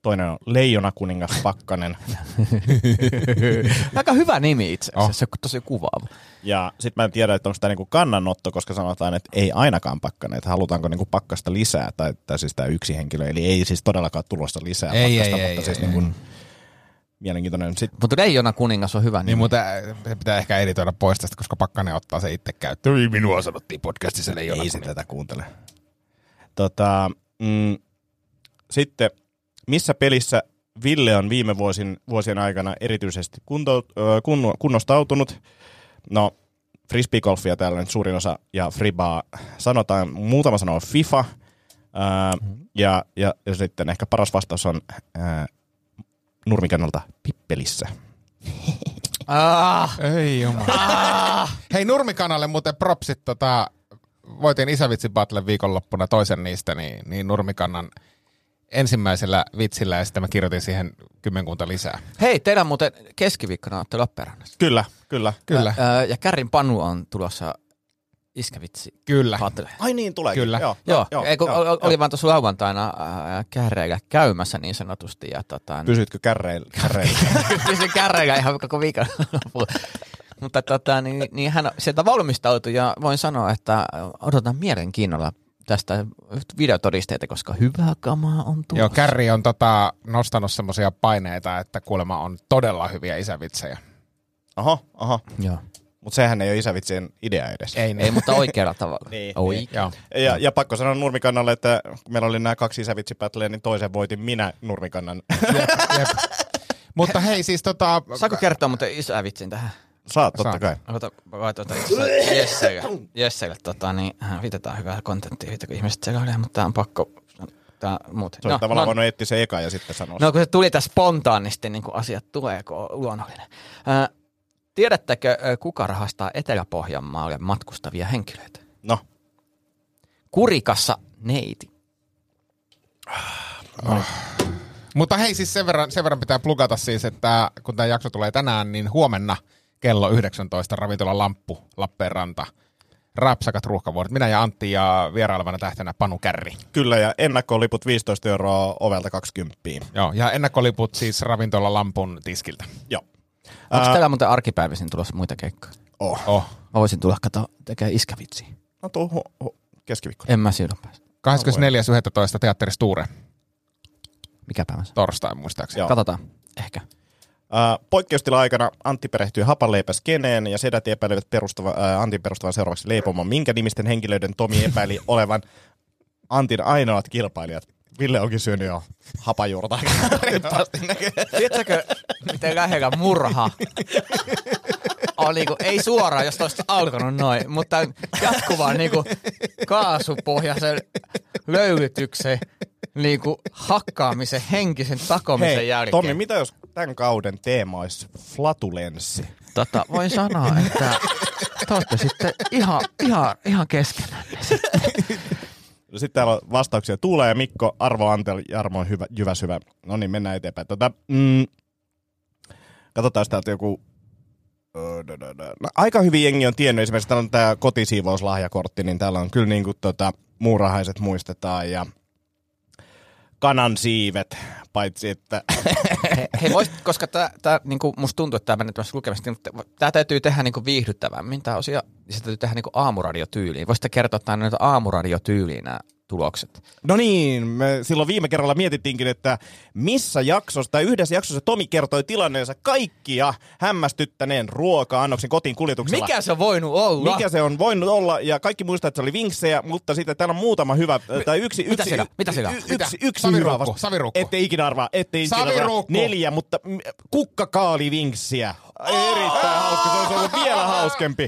toinen on Leijona kuningas Pakkanen. Aika hyvä nimi itse asiassa, oh. se on tosi kuvaava. Ja sitten mä en tiedä, että onko tämä niinku kannanotto, koska sanotaan, että ei ainakaan Pakkanen, että halutaanko niinku Pakkasta lisää, tai, tai siis tämä yksi henkilö, eli ei siis todellakaan tulosta lisää ei, Pakkasta, ei, mutta ei, siis ei, niin kuin... Mielenkiintoinen. Sit... Mutta Leijona kuningas on hyvä. Niin, niin mutta se pitää ehkä editoida pois tästä, koska Pakkanen ottaa se itse käyttöön. Minua sanottiin podcastissa Leijona kuningas. Ei se tätä kuuntele. Tota, mm, sitten, missä pelissä Ville on viime vuosien, vuosien aikana erityisesti kunto, kun, kunnostautunut? No, frisbeegolfia täällä nyt suurin osa ja fribaa sanotaan. Muutama sanoo FIFA. Ää, mm-hmm. ja, ja, ja sitten ehkä paras vastaus on... Ää, Nurmikannalta pippelissä. Ah, ei jumala. Ah. Hei Nurmikannalle muuten propsit. Tota, voitiin isävitsi battlen viikonloppuna toisen niistä, niin, niin Nurmikannan ensimmäisellä vitsillä ja sitten mä kirjoitin siihen kymmenkunta lisää. Hei, teidän muuten keskiviikkona olette Lappeenrannassa. Kyllä, kyllä. kyllä. Ja, ja Kärrin Panu on tulossa iskävitsi. Kyllä. Battle. Ai niin, tuleekin. Kyllä. Joo, joo, joo, ei, kun joo, oli joo. vaan tuossa lauantaina äh, kärreillä käymässä niin sanotusti. Ja, tota, pysytkö kärreillä? kärreillä? Pysyn kärreillä ihan koko viikon. Mutta tota, niin, niin hän sieltä valmistautui ja voin sanoa, että odotan mielenkiinnolla tästä videotodisteita, koska hyvää kamaa on tulossa. Joo, Kärri on tota, nostanut semmoisia paineita, että kuulemma on todella hyviä isävitsejä. Aha, aha. Joo. Mutta sehän ei ole isävitsien idea edes. Ei, ei mutta oikealla tavalla. Niin, oikein. Niin. Ja, ja pakko sanoa Nurmikannalle, että kun meillä oli nämä kaksi isävitsipätlejä, niin toisen voitin minä Nurmikannan. Jep, jep. Mutta hei siis tota... Saako kertoa muuten isävitsin tähän? Saat, totta Saat. Kai. Ota, vai tuota Jesselle, tota, niin vitetaan hyvää kontenttia, vite kun ihmiset selailee, mutta tää on pakko... Tää, muuten. Se on no, tavallaan voinut etsiä se eka ja sitten sanoa. No kun se tuli tässä spontaanisti, niin kun asiat tulee, kun on luonnollinen. Äh, Tiedättekö, kuka rahastaa Etelä-Pohjanmaalle matkustavia henkilöitä? No. Kurikassa neiti. Oh. Mutta hei, siis sen verran, sen verran pitää plugata siis, että kun tämä jakso tulee tänään, niin huomenna kello yhdeksäntoista ravintola Lamppu, Lappeenranta. Rapsakat ruuhkavuodet. Minä ja Antti ja vierailevana tähtenä Panu Kärri. Kyllä, ja ennakkoliput viisitoista euroa ovelta kaksikymmentä. Joo, ja ennakkoliput siis ravintola Lampun tiskiltä. Joo. Onko täällä muuten arkipäivisin tulossa muita keikkoja? Oh. oh. Mä voisin tulla katsoa tekemään iskävitsiä. No tuu ho, ho, keskiviikkona. En mä silloin päästä. kahdeskymmenesneljäs yhdestoista teatterissa Tuure. Mikä päivänsä? Torstai muistaakseni. Joo. Katsotaan. Ehkä. Uh, poikkeustila-aikana Antti perehtyy hapanleipäskeneen ja sedät epäilevät perustava, uh, Antin perustavan seuraavaksi leipomon, minkä nimisten henkilöiden Tomi epäili olevan Antin ainoat kilpailijat. Ville onkin syönyt jo hapajuurta. Tiedätkö, miten lähellä murha on niinku, ei suoraan, jos olisit alkanut noin, mutta jatkuvaan niinku kaasupohjaisen löylytyksen, niinku hakkaamisen, henkisen takomisen Hei, jälkeen. Tomi, mitä jos tämän kauden teema olisi flatulenssi? Tota, voi sanoa, että te olette sitten ihan, ihan, ihan keskenään. Sitten täällä vastauksia tulee. Mikko, Arvo, Antel, Jarmo on hyvä, jyväs hyvä. No niin, mennään eteenpäin. Tota, mm, katsotaan, jos täältä joku... No, aika hyvin jengi on tiennyt. Esimerkiksi täällä on tämä kotisiivouslahjakortti, niin täällä on kyllä niin kuin tota, muurahaiset muistetaan ja kanan siivet, paitsi että... Hei, hei voisit, koska tää, tää, niinku, musta tuntuu, että tämä menee tämmöistä lukemista, mutta tämä täytyy tehdä niinku viihdyttävämmin. Tämä osia, se täytyy tehdä niinku aamuradiotyyliin. Voisitko kertoa, että nämä on aamuradiotyyliin nämä tulokset? No niin, me silloin viime kerralla mietittiinkin, että missä jaksossa, tai yhdessä jaksossa Tomi kertoi tilanneensa kaikkia hämmästyttäneen ruoka-annoksen kotiin kuljetuksella. Mikä se on voinut olla? Mikä se on voinut olla, ja kaikki muistaa, että se oli vinksejä, mutta sitten täällä on muutama hyvä, tai yksi, yksi, yksi, yksi, yksi, yksi hyvä vasta. Saviruukku. Ette ikinä arvaa, ette ikinä arvaa. Neljä, mutta kukkakaalivinksiä. Erittäin hauska, se olisi ollut vielä hauskempi.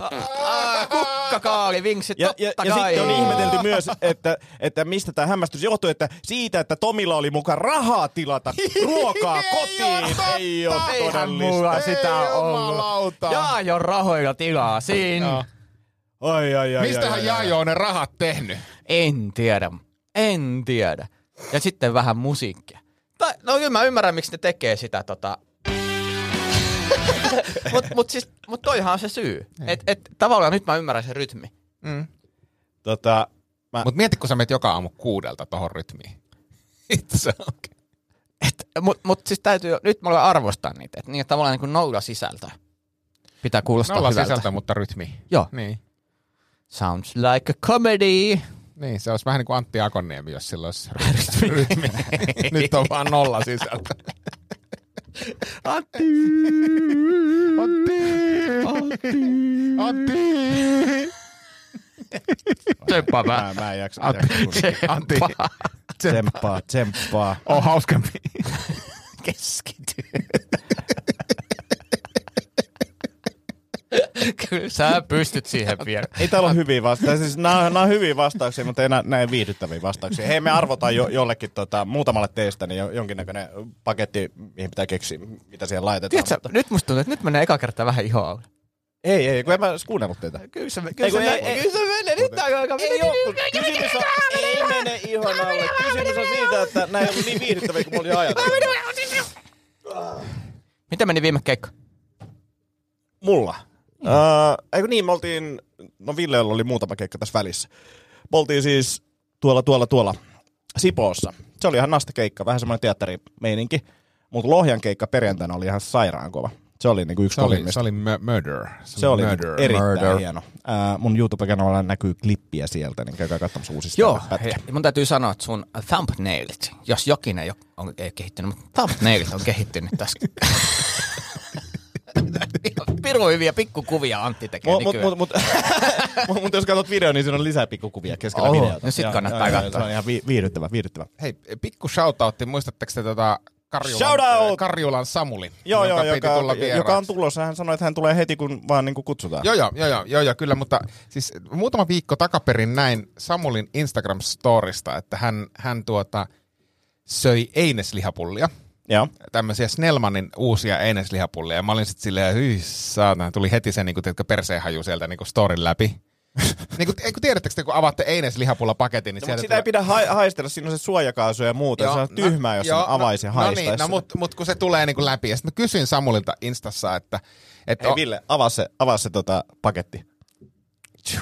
Kukkakaalivinksit, totta ja, ja, ja kai. Ja sitten on ihmetelty myös, että, että mistä tämä hämmästys johtui, että siitä, että Tomilla oli mukaan rahaa tilata ruokaa kotiin. Ei ole todellista. Eihän mulla sitä ei ollut. Jaajon rahoilla tilaa siinä. No. Ai, ai, ai, mistähän Jaajo on ne rahat tehnyt? En tiedä, en tiedä. Ja sitten vähän musiikkia. No kyllä mä ymmärrän, miksi ne tekee sitä tota... Mutta mut siis, mut toihan on se syy. Et, et, tavallaan nyt mä ymmärrän sen rytmi. Mm. Tota, mä... Mutta mieti, kun sä meet joka aamu kuudelta tohon rytmiin. Itse okay. Mutta mut siis täytyy, nyt mä olen arvostaa niitä. Että niin, et tavallaan niin nolla sisältö. Pitää kuulostaa nolla hyvältä. Nolla sisältö, mutta rytmi. Joo. Niin. Sounds like a comedy. Niin, se olisi vähän niin kuin Antti Akonniemi, jos sillä olisi rytmi. rytmi. Nyt on vaan nolla sisältö. Antti! Antti! Antti! Antti! Tsemppaa vähän. Mä en jaksa. Antti! Tsemppaa, tsemppaa. On hauskempi. Keskity. Kyllä sä pystyt siihen vielä. Ei täällä ole hyviä vastauksia. Siis nää, nää on hyviä vastauksia, mutta ei nää, nää ei viihdyttäviä vastauksia. Hei, me arvotaan jo, jollekin tota, muutamalle teistä niin jonkinnäköinen paketti, mihin pitää keksiä, mitä siihen laitetaan. Tiedätkö, mutta... nyt musta tuntuu, että nyt menee eka kertaa vähän ihoa alle. Ei, ei, kun en mä kuunnellut teitä. Kyllä se menee. Nyt tää on aika... Kysymys on, ei mene ihon alle. Kysymys on siitä, että nää ei ollut niin viihdyttäviä kuin mä olin ajatellut. Mitä meni viime keikka? Mulla. Mm. Öö, eikö niin, me oltiin, no Villellä oli muutama keikka tässä välissä. Me oltiin siis tuolla, tuolla, tuolla Sipoossa. Se oli ihan nasta keikka, vähän semmoinen teatterimeininki. Mutta Lohjan keikka perjantaina oli ihan sairaan kova. Se oli niinku yksi se oli, se oli murder. Se, se oli murder. Erittäin murder. Hieno. Äh, mun YouTube-kanavalla näkyy klippiä sieltä, niin käykää katsomassa uusista. Joo, he, mun täytyy sanoa, että sun thumbnailit, jos jokin ei ole ei kehittynyt, mutta thumbnailit on kehittynyt tässä. Pirun hyviä pikkukuvia Antti tekee mut, nykyään. Mutta mut, mut, mut, jos katsot videon, niin siinä on lisää pikkukuvia keskellä oh, videota. No sit kannattaa katsoa. Se on ihan vi- viihdyttävä, viihdyttävä. Hei, pikku shoutoutti, muistatteko te tota... Karjulan, Karjulan Samuli, joo, joka, joo, piti joka, tulla vieraaksi. Joka on tulossa. Hän sanoi, että hän tulee heti, kun vaan niin kuin kutsutaan. Joo, joo, joo, joo, joo, kyllä, mutta siis muutama viikko takaperin näin Samulin Instagram-storista, että hän, hän tuota, söi eineslihapullia. Joo. Tämmöisiä Snellmanin uusia eineslihapullia. Mä olin sitten silleen, hyi saatana, tuli heti se niin kuin, teetkö, perseenhaju sieltä niin kuin storin läpi. Niin kun tiedättekö, kun avaatte eineslihapullapaketin, niin no, sieltä... Sitä tulee... ei pidä ha- haistella, siinä on se suojakaasu ja muuta, joo, se on tyhmää, jos joo, avaisi no, haistaessa. No niin, no, mutta mut kun se tulee niin kuin läpi, ja sitten mä kysyin Samulilta Instassa, että... että Hei on... Ville, avaa se, avaa se tota, paketti.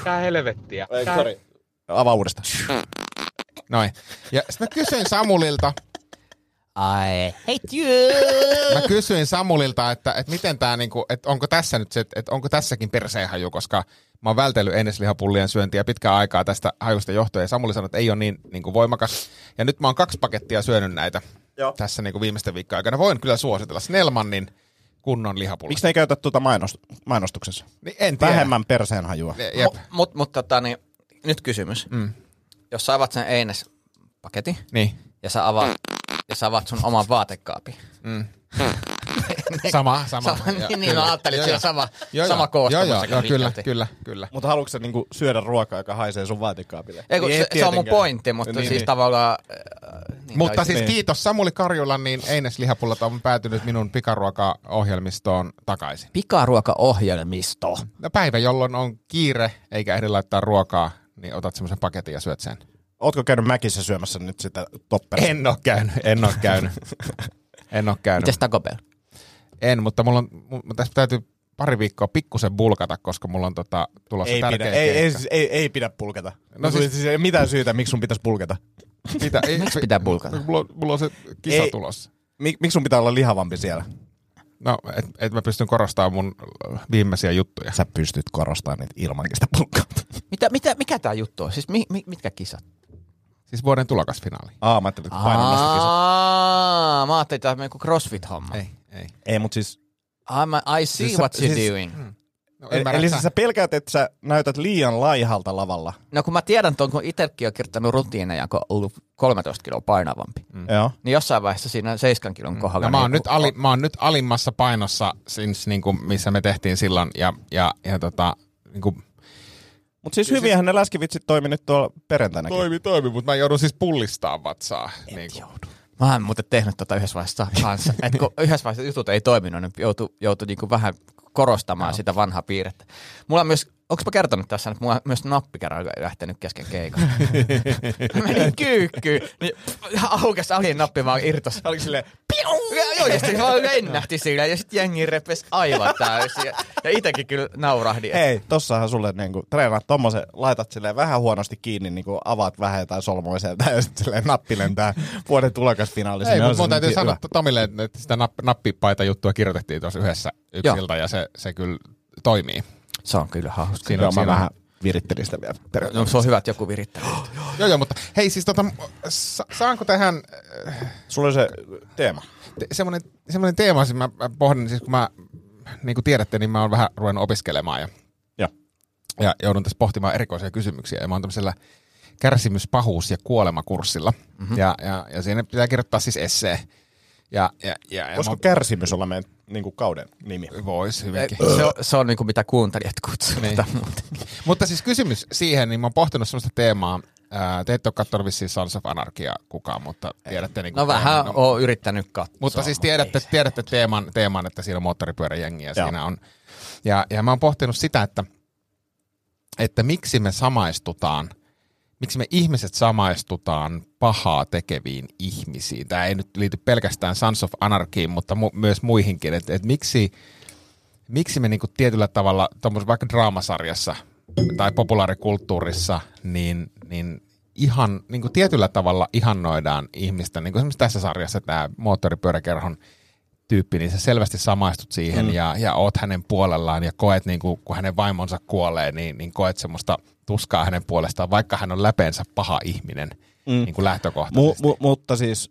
Tää helvettiä. Ei, Tää... sori. Avaa uudestaan. Noin. Ja sitten mä kysyin Samulilta... I hate you. Mä kysyin Samulilta, että, että miten tää niinku, että onko tässä nyt se, että onko tässäkin perseenhaju, koska mä oon vältellyt eineslihapullien syöntiä pitkään aikaa tästä hajusta johtuen, ja Samuli sanoi, että ei ole niin, niin kuin voimakas. Ja nyt mä oon kaksi pakettia syönyt näitä. Joo. Tässä niin kuin viimeisten viikkojen aikana. Voin kyllä suositella Snellmanin kunnon lihapullia. Miksi ne ei käytä tuota mainost- mainostuksessa? Niin, en tiedä. Vähemmän perseenhajua. Mutta mut, mut, tota, niin, nyt kysymys. Mm. Jos sä avaat sen einespaketin, niin. ja sä avaat... Ja sä avaat sun oman vaatekaapin. Mm. sama, sama. sama ja, niin, niin mä ajattelin, että sama, sama koostumus. Joo, joo, kyllä, kyllä, kyllä. Mutta haluatko sä niinku syödä ruokaa, joka haisee sun vaatekaapille? Ei, kun, se, se on mun pointti, mutta niin, siis niin. tavallaan... Äh, niin mutta siis niin. Kiitos Samuli Karjulan, niin eineslihapullat on päätynyt minun pikaruokaohjelmistoon takaisin. Pikaruokaohjelmisto? No päivä, jolloin on kiire, eikä ehdi laittaa ruokaa, niin otat semmoisen paketin ja syöt sen. Ootko käynyt Mäkissä syömässä nyt sitä topperia? En oo käynyt, en oo käynyt. en oo käynyt. Mites Taco Bell? En, mutta mulla on, tässä täytyy pari viikkoa pikkusen bulkata, koska mulla on tota, tulossa ei tärkeä pidä, ei, ei, ei, ei pidä bulkata. No, no siis, siis ei mitään syytä, miksi sun pitäisi bulkata. Mitä, ei, miksi pitää bulkata? Mulla on, mulla on se kisa ei, tulossa. Mik, miksi sun pitää olla lihavampi siellä? No, et, et mä pystyn korostamaan mun viimeisiä juttuja. Sä pystyt korostamaan niitä ilmankin sitä bulkata. Mitä, mitä, mikä tää juttu on? Siis mi, mi, mitkä kisat? Siis vuoden tulokasfinaali. Aa, mä ajattelin, että painonnasta kisat. Aa, mä ajattelin, että tämä on joku crossfit-homma. Ei, ei. Ei, mut siis... I'm, I see siis what you're siis, doing. Hmm. No, eli eli siis sä pelkäät, että sä näytät liian laihalta lavalla. No kun mä tiedän tuon, kun itsekin on kirjoittanut rutiineja, kun on ollut kolmetoista kiloa painavampi. Mm. Joo. Niin jossain vaiheessa siinä seitsemän kilon mm. kohdalla... No, mä, oon niin, kun... ali, mä oon nyt alimmassa painossa, since, niin kuin, missä me tehtiin silloin, ja, ja, ja tota... Niin kuin... Mutta siis hyviähän ne läskivitsit toimi nyt tuolla perjantainakin. Toimi, toimi, mutta mä joudun siis pullistaa vatsaa. Et niin joudu. Mä oon muuten tehnyt tota yhdessä vaiheessa kanssa. Että kun yhdessä vaiheessa jutut ei toiminut, niin joutui joutu niinku vähän korostamaan no. sitä vanhaa piirrettä. Mulla on myös, onks mä kertonut tässä, että mulla on myös nappikäräkö lähtenyt kesken keikon. Menin kyykkyyn, niin aukes alin nappi vaan irtos. Oliko silleen, piu! Ja joo, ja sitten vaan lennähti silleen, ja sitten jengi repesi aivan täysin. Ja itekin kyllä naurahdin. Hei, tossahan sulle niinku treenaat tommosen, laitat silleen vähän huonosti kiinni, niinku avaat vähän jotain solmoiseen, ja sitten silleen nappi lentää vuoden tulokasfinaali. Ei, mutta mun täytyy sanoa Tomille, että sitä nappipaita juttua kirjoitettiin tuossa yhdessä yksiltä, ja se, se kyllä toimii. Se on kyllä hauska. Siinä on mä vähän virittelin sitä vielä. No, se on hyvä, että joku virittelee. Oh, joo, joo, joo, mutta hei siis tota, sa- saanko tähän... Äh, Sulla on se teema. Te- semmoinen, semmoinen teema, siis mä, mä pohdin, siis kun mä, niin kuin tiedätte, niin mä oon vähän ruvennut opiskelemaan ja, ja. ja joudun tässä pohtimaan erikoisia kysymyksiä. Ja mä oon tämmöisellä kärsimys, pahuus ja kuolemakurssilla. Mm-hmm. Ja, ja, ja siinä pitää kirjoittaa siis essee. Ja, ja, ja, ja Voisiko mä... kärsimys olla meidän niin kauden nimi? Vois, hyvinkin. Se on, se on niin kuin mitä kuuntelijat kutsuvat. Niin. Mutta siis kysymys siihen, niin mä oon pohtinut semmoista teemaa. Te ette ole katsonut vissiin Sons of Anarchya kukaan, mutta tiedätte... Niin no vähän teeman, oon no, yrittänyt katsoa. Mutta siis tiedätte, tiedätte teeman, teeman, että siinä on moottoripyöräjengiä. Siinä on. Ja, ja mä oon pohtinut sitä, että, että miksi me samaistutaan. Miksi me ihmiset samaistutaan pahaa tekeviin ihmisiin? Tämä ei nyt liity pelkästään Sons of Anarchyin, mutta mu- myös muihinkin. Et, et miksi, miksi me niinku tietyllä tavalla, vaikka draamasarjassa tai populaarikulttuurissa, niin, niin ihan niinku tietyllä tavalla ihannoidaan ihmistä. Niin kuin esimerkiksi tässä sarjassa tämä moottoripyöräkerhon tyyppi, niin sä selvästi samaistut siihen mm. ja, ja oot hänen puolellaan ja koet, niin kun, kun hänen vaimonsa kuolee, niin, niin koet semmoista tuskaa hänen puolestaan, vaikka hän on läpeensä paha ihminen mm. niin kuin lähtökohtaisesti. Mu- mu- mutta siis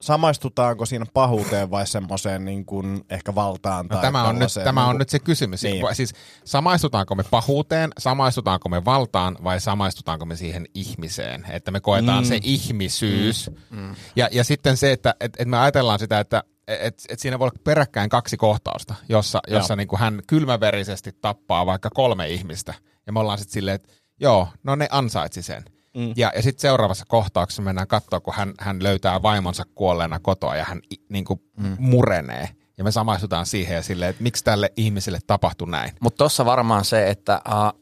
samaistutaanko siinä pahuuteen vai semmoiseen niin kuin ehkä valtaan? No, tai tämä on, nyt, tämä on nyt se kysymys. Niin. Siis samaistutaanko me pahuuteen, samaistutaanko me valtaan vai samaistutaanko me siihen ihmiseen? Että me koetaan mm. se ihmisyys. Mm. Ja, ja sitten se, että et, et me ajatellaan sitä, että et, et siinä voi olla peräkkäin kaksi kohtausta, jossa, jossa niin kuin hän kylmäverisesti tappaa vaikka kolme ihmistä. Ja me ollaan sitten silleen, että joo, no ne ansaitsi sen. Mm. Ja, ja sitten seuraavassa kohtauksessa mennään katsoa, kun hän, hän löytää vaimonsa kuolleena kotoa ja hän niin kuin mm. murenee. Ja me samaistutaan siihen ja silleen, että miksi tälle ihmiselle tapahtui näin. Mutta tuossa varmaan se, että äh,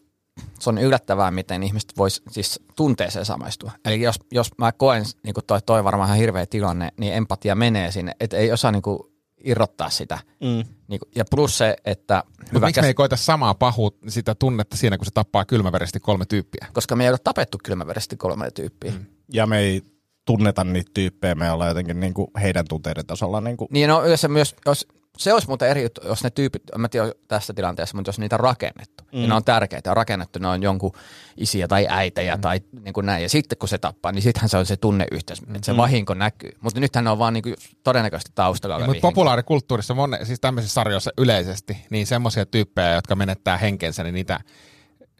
se on yllättävää, miten ihmiset vois siis tunteeseen samaistua. Eli jos, jos mä koen, niin kuin toi, toi varmaan ihan hirveä tilanne, niin empatia menee sinne, että ei osaa niin kuin irrottaa sitä. Mm. Niin, ja plus se, että... Mutta miksi käs... me ei koeta samaa pahuutta, sitä tunnetta siinä, kun se tappaa kylmäverisesti kolme tyyppiä? Koska me ei ole tapettu kylmäverisesti kolme tyyppiä. Mm. Ja me ei tunneta niitä tyyppejä, me ollaan jotenkin niinku heidän tunteiden tasolla. Niinku... Niin, no yleensä myös, jos, se olisi muuten eri juttu, jos ne tyypit, en mä tiedä tässä tilanteessa, mutta jos niitä on rakennettu, mm. niin ne on tärkeitä, on rakennettu, ne on jonkun isiä tai äitejä mm. tai niin kuin näin. Ja sitten kun se tappaa, niin sittenhän se on se tunneyhteys, että se mm. vahinko näkyy. Mutta nythän ne on vaan niin kuin todennäköisesti taustalla. Niin, mutta populaarikulttuurissa, monen, siis tämmöisissä sarjoissa yleisesti, niin semmoisia tyyppejä, jotka menettää henkensä, niin niitä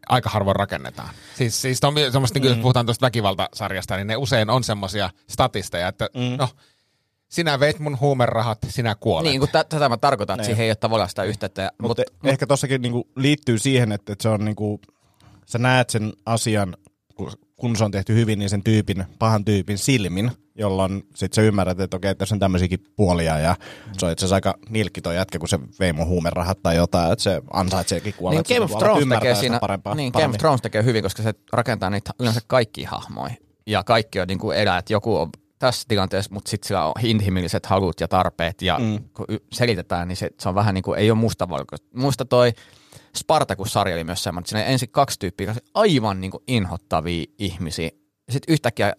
aika harvoin rakennetaan. Siis, siis on semmoista, mm. kun puhutaan tuosta väkivaltasarjasta, niin ne usein on semmoisia statisteja, että mm. no... Sinä veit mun huumerahat, sinä kuolet. Niin, kun t- tätä mä tarkoitan, että siihen ei ole tavallaan sitä yhteyttä. Mutta mut, ehkä tossakin niinku liittyy siihen, että, että se on niinku, sä näet sen asian, kun se on tehty hyvin, niin sen tyypin, pahan tyypin silmin, jolloin sit sä ymmärrät, että okei, tässä on tämmöisiäkin puolia ja mm. se on itse asiassa aika nilkki toi jätkä, kun se vei mun huumerahat tai jotain, että se ansaitseekin kuolla. Niin Game of Thrones tekee siinä, niin Game of Thrones tekee hyvin, koska se rakentaa niitä yleensä kaikkia hahmoja ja kaikki on niinku elää, että joku on tässä tilanteessa, mutta sitten sillä on inhimilliset halut ja tarpeet, ja mm. kun selitetään, niin se, se on vähän niin kuin, ei ole mustavalkoista. Muista toi Spartacus-sarja oli myös semmoinen, että siinä ensin kaksi tyyppiä, aivan niin kuin inhottavia ihmisiä. Sitten yhtäkkiä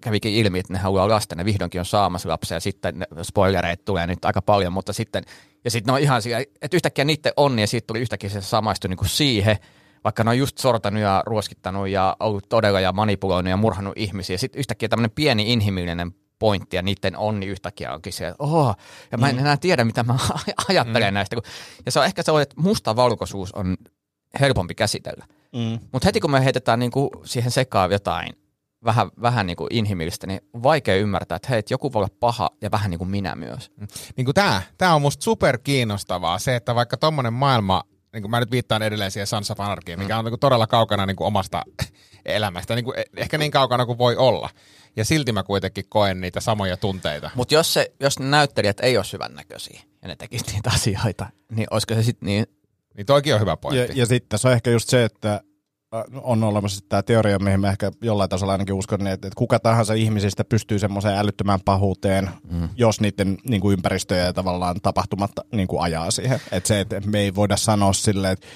kävikin ilmi, että ne haluaa lasta, ne vihdoinkin on saamassa lapsia, ja sitten ne, spoilereita tulee nyt aika paljon, mutta sitten, ja sitten ne on ihan siellä, että yhtäkkiä niiden on, ja siitä tuli yhtäkkiä se samaistui niin kuin siihen, vaikka ne on just sortanut ja ruoskittanut ja ollut todella ja manipuloinut ja murhannut ihmisiä. Sitten yhtäkkiä tämmöinen pieni inhimillinen pointti ja niiden onni niin yhtäkkiä onkin se, että oho, ja mä en mm. enää tiedä, mitä mä ajattelen mm. näistä. Ja se on ehkä sellainen, että mustavalkoisuus on helpompi käsitellä. Mm. Mutta heti kun me heitetään niinku siihen sekaan jotain vähän, vähän niinku inhimillistä, niin on vaikea ymmärtää, että hei, että joku voi olla paha ja vähän niin kuin minä myös. Niin kuin tämä, tämä on musta super kiinnostavaa se, että vaikka tommonen maailma, niin kuin mä nyt viittaan edelleen siihen Sons of Anarchy, mikä on niin kuin todella kaukana niin kuin omasta elämästä, niin kuin, ehkä niin kaukana kuin voi olla. Ja silti mä kuitenkin koen niitä samoja tunteita. Mutta jos, jos ne näyttelijät ei olisi hyvännäköisiä ja ne tekisivät niitä asioita, niin olisiko se sitten niin? Niin toikin on hyvä pointti. Ja, ja sitten se on ehkä just se, että on olemassa tämä teoria, mihin mä ehkä jollain tasolla ainakin uskon, että kuka tahansa ihmisistä pystyy semmoiseen älyttömään pahuuteen, mm. jos niiden niin kuin ympäristöjä ja tavallaan tapahtumatta niin kuin ajaa siihen. Että se, että me ei voida sanoa silleen, että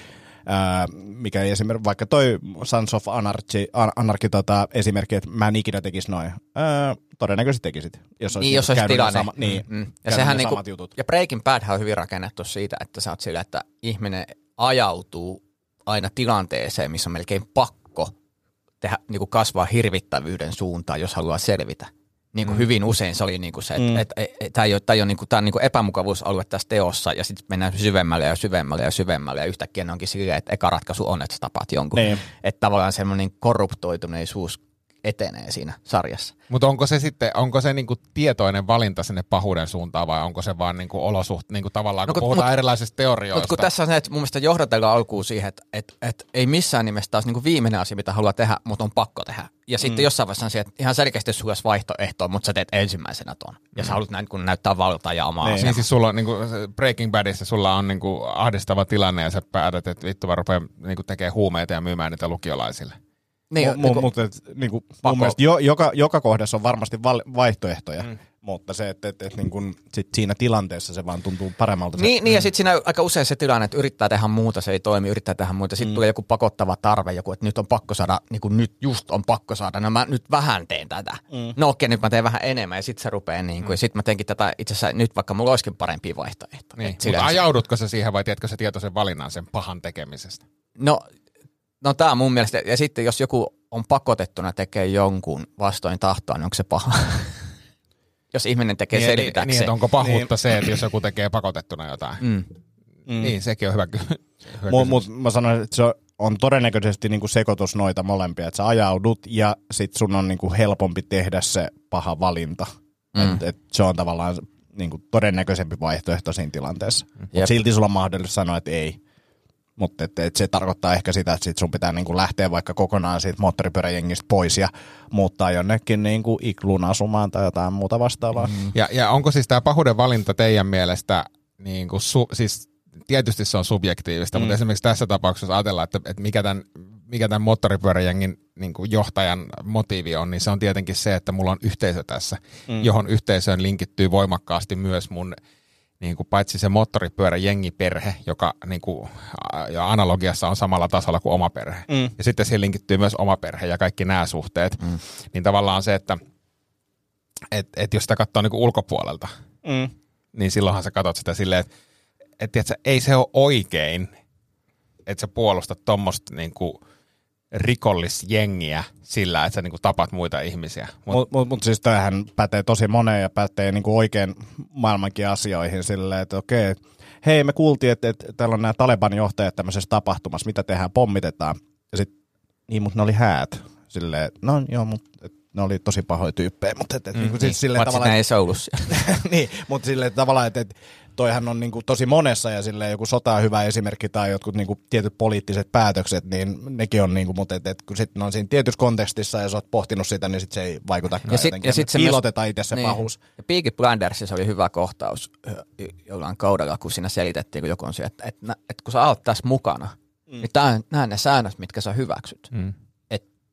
ää, mikä ei esimerkiksi, vaikka toi Sons of Anarchy, anarki, tota, esimerkki, että mä en ikinä tekisi noin. Ää, todennäköisesti tekisit. Jos niin, jos olisi tilanne. Sama, niin, mm. ja, sehän niinku, ja Breaking Bad on hyvin rakennettu siitä, että sä oot sillä, että ihminen ajautuu aina tilanteeseen, missä on melkein pakko tehdä, niin kuin kasvaa hirvittävyyden suuntaan, jos haluaa selvitä. Niin kuin mm. hyvin usein se oli niin kuin se, että mm. et, et, et, tämä on, niin on niin kuin epämukavuusalue tässä teossa, ja sitten mennään syvemmälle ja syvemmälle ja syvemmälle, ja yhtäkkiä ne onkin silleen, että eka ratkaisu on, että sä tapaat jonkun. Niin. Että tavallaan semmoinen korruptoituneisuus etenee siinä sarjassa. Mutta onko se sitten, onko se niinku tietoinen valinta sinne pahuuden suuntaan vai onko se vaan niinku olosuht, niinku tavallaan, no, kun, kun puhutaan mut, erilaisista teorioista? Mutta kun tässä on se, että mun mielestä johdatellaan alkuun siihen, että et, et ei missään nimessä taas niinku viimeinen asia, mitä haluaa tehdä, mutta on pakko tehdä. Ja sitten mm. jossain vaiheessa on se, että ihan selkeästi sulla olisi vaihtoehtoa, mutta sä teet ensimmäisenä ton. Ja mm. sä haluat näin, kun näyttää valtaa ja omaa asiaa. Niin siis sulla on, niin kuin Breaking Badissa sulla on niin kuin ahdistava tilanne ja sä päätät, että vittu vaan rupeaa niin kuin tekemään huumeita ja myymään niitä lukiolaisille. Niin, mu- mu- niinku, mutta niinku, mun mielestä jo, joka, joka kohdassa on varmasti val- vaihtoehtoja, mm. Mutta se, että et, et, niin kun sit siinä tilanteessa se vaan tuntuu paremmalta. Niin, se, niin ja sitten siinä aika usein se tilanne, että yrittää tehdä muuta, se ei toimi, yrittää tehdä muuta. Sitten mm. tulee joku pakottava tarve, joku, että nyt on pakko saada, niin kuin nyt just on pakko saada, no mä nyt vähän teen tätä. Mm. No okei, nyt mä teen vähän enemmän ja sitten se rupeaa niin kuin, mm. ja sitten mä teenkin tätä itse asiassa nyt, vaikka mulla olisikin parempia vaihtoehtoja. Niin. Mutta ajaudutko sä siihen vai teetkö sä tietoisen valinnan sen pahan tekemisestä? No, no tää on mun mielestä, ja sitten jos joku on pakotettuna tekemään jonkun vastoin tahtoa, niin onko se paha? Jos ihminen tekee niin, selvitäkseen. Niin, että onko pahuutta niin. Se, että jos joku tekee pakotettuna jotain. Mm. Mm. Niin, sekin on hyvä, hyvä Mut, mut mä sanoin, että se on todennäköisesti niinku sekoitus noita molempia, että sä ajaudut ja sit sun on niinku helpompi tehdä se paha valinta. Mm. Et, et se on tavallaan niinku todennäköisempi vaihtoehto siinä tilanteessa. Mut silti sulla on mahdollista sanoa, että ei. Mutta et, et se tarkoittaa ehkä sitä, että sit sun pitää niinku lähteä vaikka kokonaan siitä moottoripyöräjengistä pois ja muuttaa jonnekin niinku ikluun asumaan tai jotain muuta vastaavaa. Mm. Ja, ja onko siis tämä pahuuden valinta teidän mielestä, niinku su, siis tietysti se on subjektiivista, mm. mutta esimerkiksi tässä tapauksessa ajatellaan, että, että mikä tämän, mikä tämän moottoripyöräjengin niinku johtajan motiivi on, niin se on tietenkin se, että mulla on yhteisö tässä, mm. johon yhteisöön linkittyy voimakkaasti myös mun... Niin kuin paitsi se moottoripyöräjengiperhe, joka niin kuin, ja analogiassa on samalla tasolla kuin oma perhe. Mm. Ja sitten siihen linkittyy myös oma perhe ja kaikki nämä suhteet. Mm. Niin tavallaan se, että et, et jos sitä katsoo niin kuin ulkopuolelta, mm. niin silloinhan sä katsot sitä silleen, että et, tiedätkö, ei se ole oikein, että sä puolustat tuommoista niin kuin rikollisjengiä sillä, että sä niinku tapat muita ihmisiä. Mutta mut, mut siis tämähän pätee tosi moneen ja pätee niinku oikein maailmankin asioihin silleen, että okei, hei me kuultiin, että, että täällä on nämä Taleban johtajat tämmöisessä tapahtumassa, mitä tehdään, pommitetaan. Ja sitten, niin mut ne oli häät. Silleen, no joo, mut et, ne oli tosi pahoja tyyppejä, mutta et, et, mm, niinku, niin, silleen niin, tavallaan... Vatsit näin soulussa. Niin, mutta silleen tavallaan, että... Et, toihan on niinku tosi monessa ja silleen joku sota hyvä esimerkki tai jotkut niinku tietyt poliittiset päätökset, niin nekin on niinku, mutta et, et kun sitten on siinä tietyssä kontekstissa ja sä oot pohtinut sitä, niin sit se ei vaikutakaan ja sit, jotenkin. Ja sit se piilotetaan itse se niin, pahuus. Ja Peaky Blindersissa oli hyvä kohtaus jollain kaudella, kun siinä selitettiin, kun joku on se, että et, et kun sä oot tässä mukana, mm. niin tää, nää on ne säännöt, mitkä sä hyväksyt. Mm.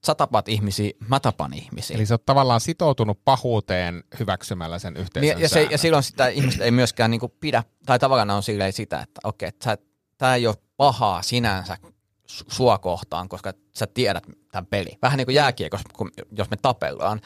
Sä tapaat ihmisiä, mä tapan ihmisiä. Eli sä oot tavallaan sitoutunut pahuuteen hyväksymällä sen yhteisön ja, se, ja silloin sitä ihmistä ei myöskään niinku pidä, tai tavallaan on silleen sitä, että okei, okay, tää ei ole pahaa sinänsä sua kohtaan, koska sä tiedät tämän pelin. Vähän niin kuin jääkiekossa, jos me tapellaan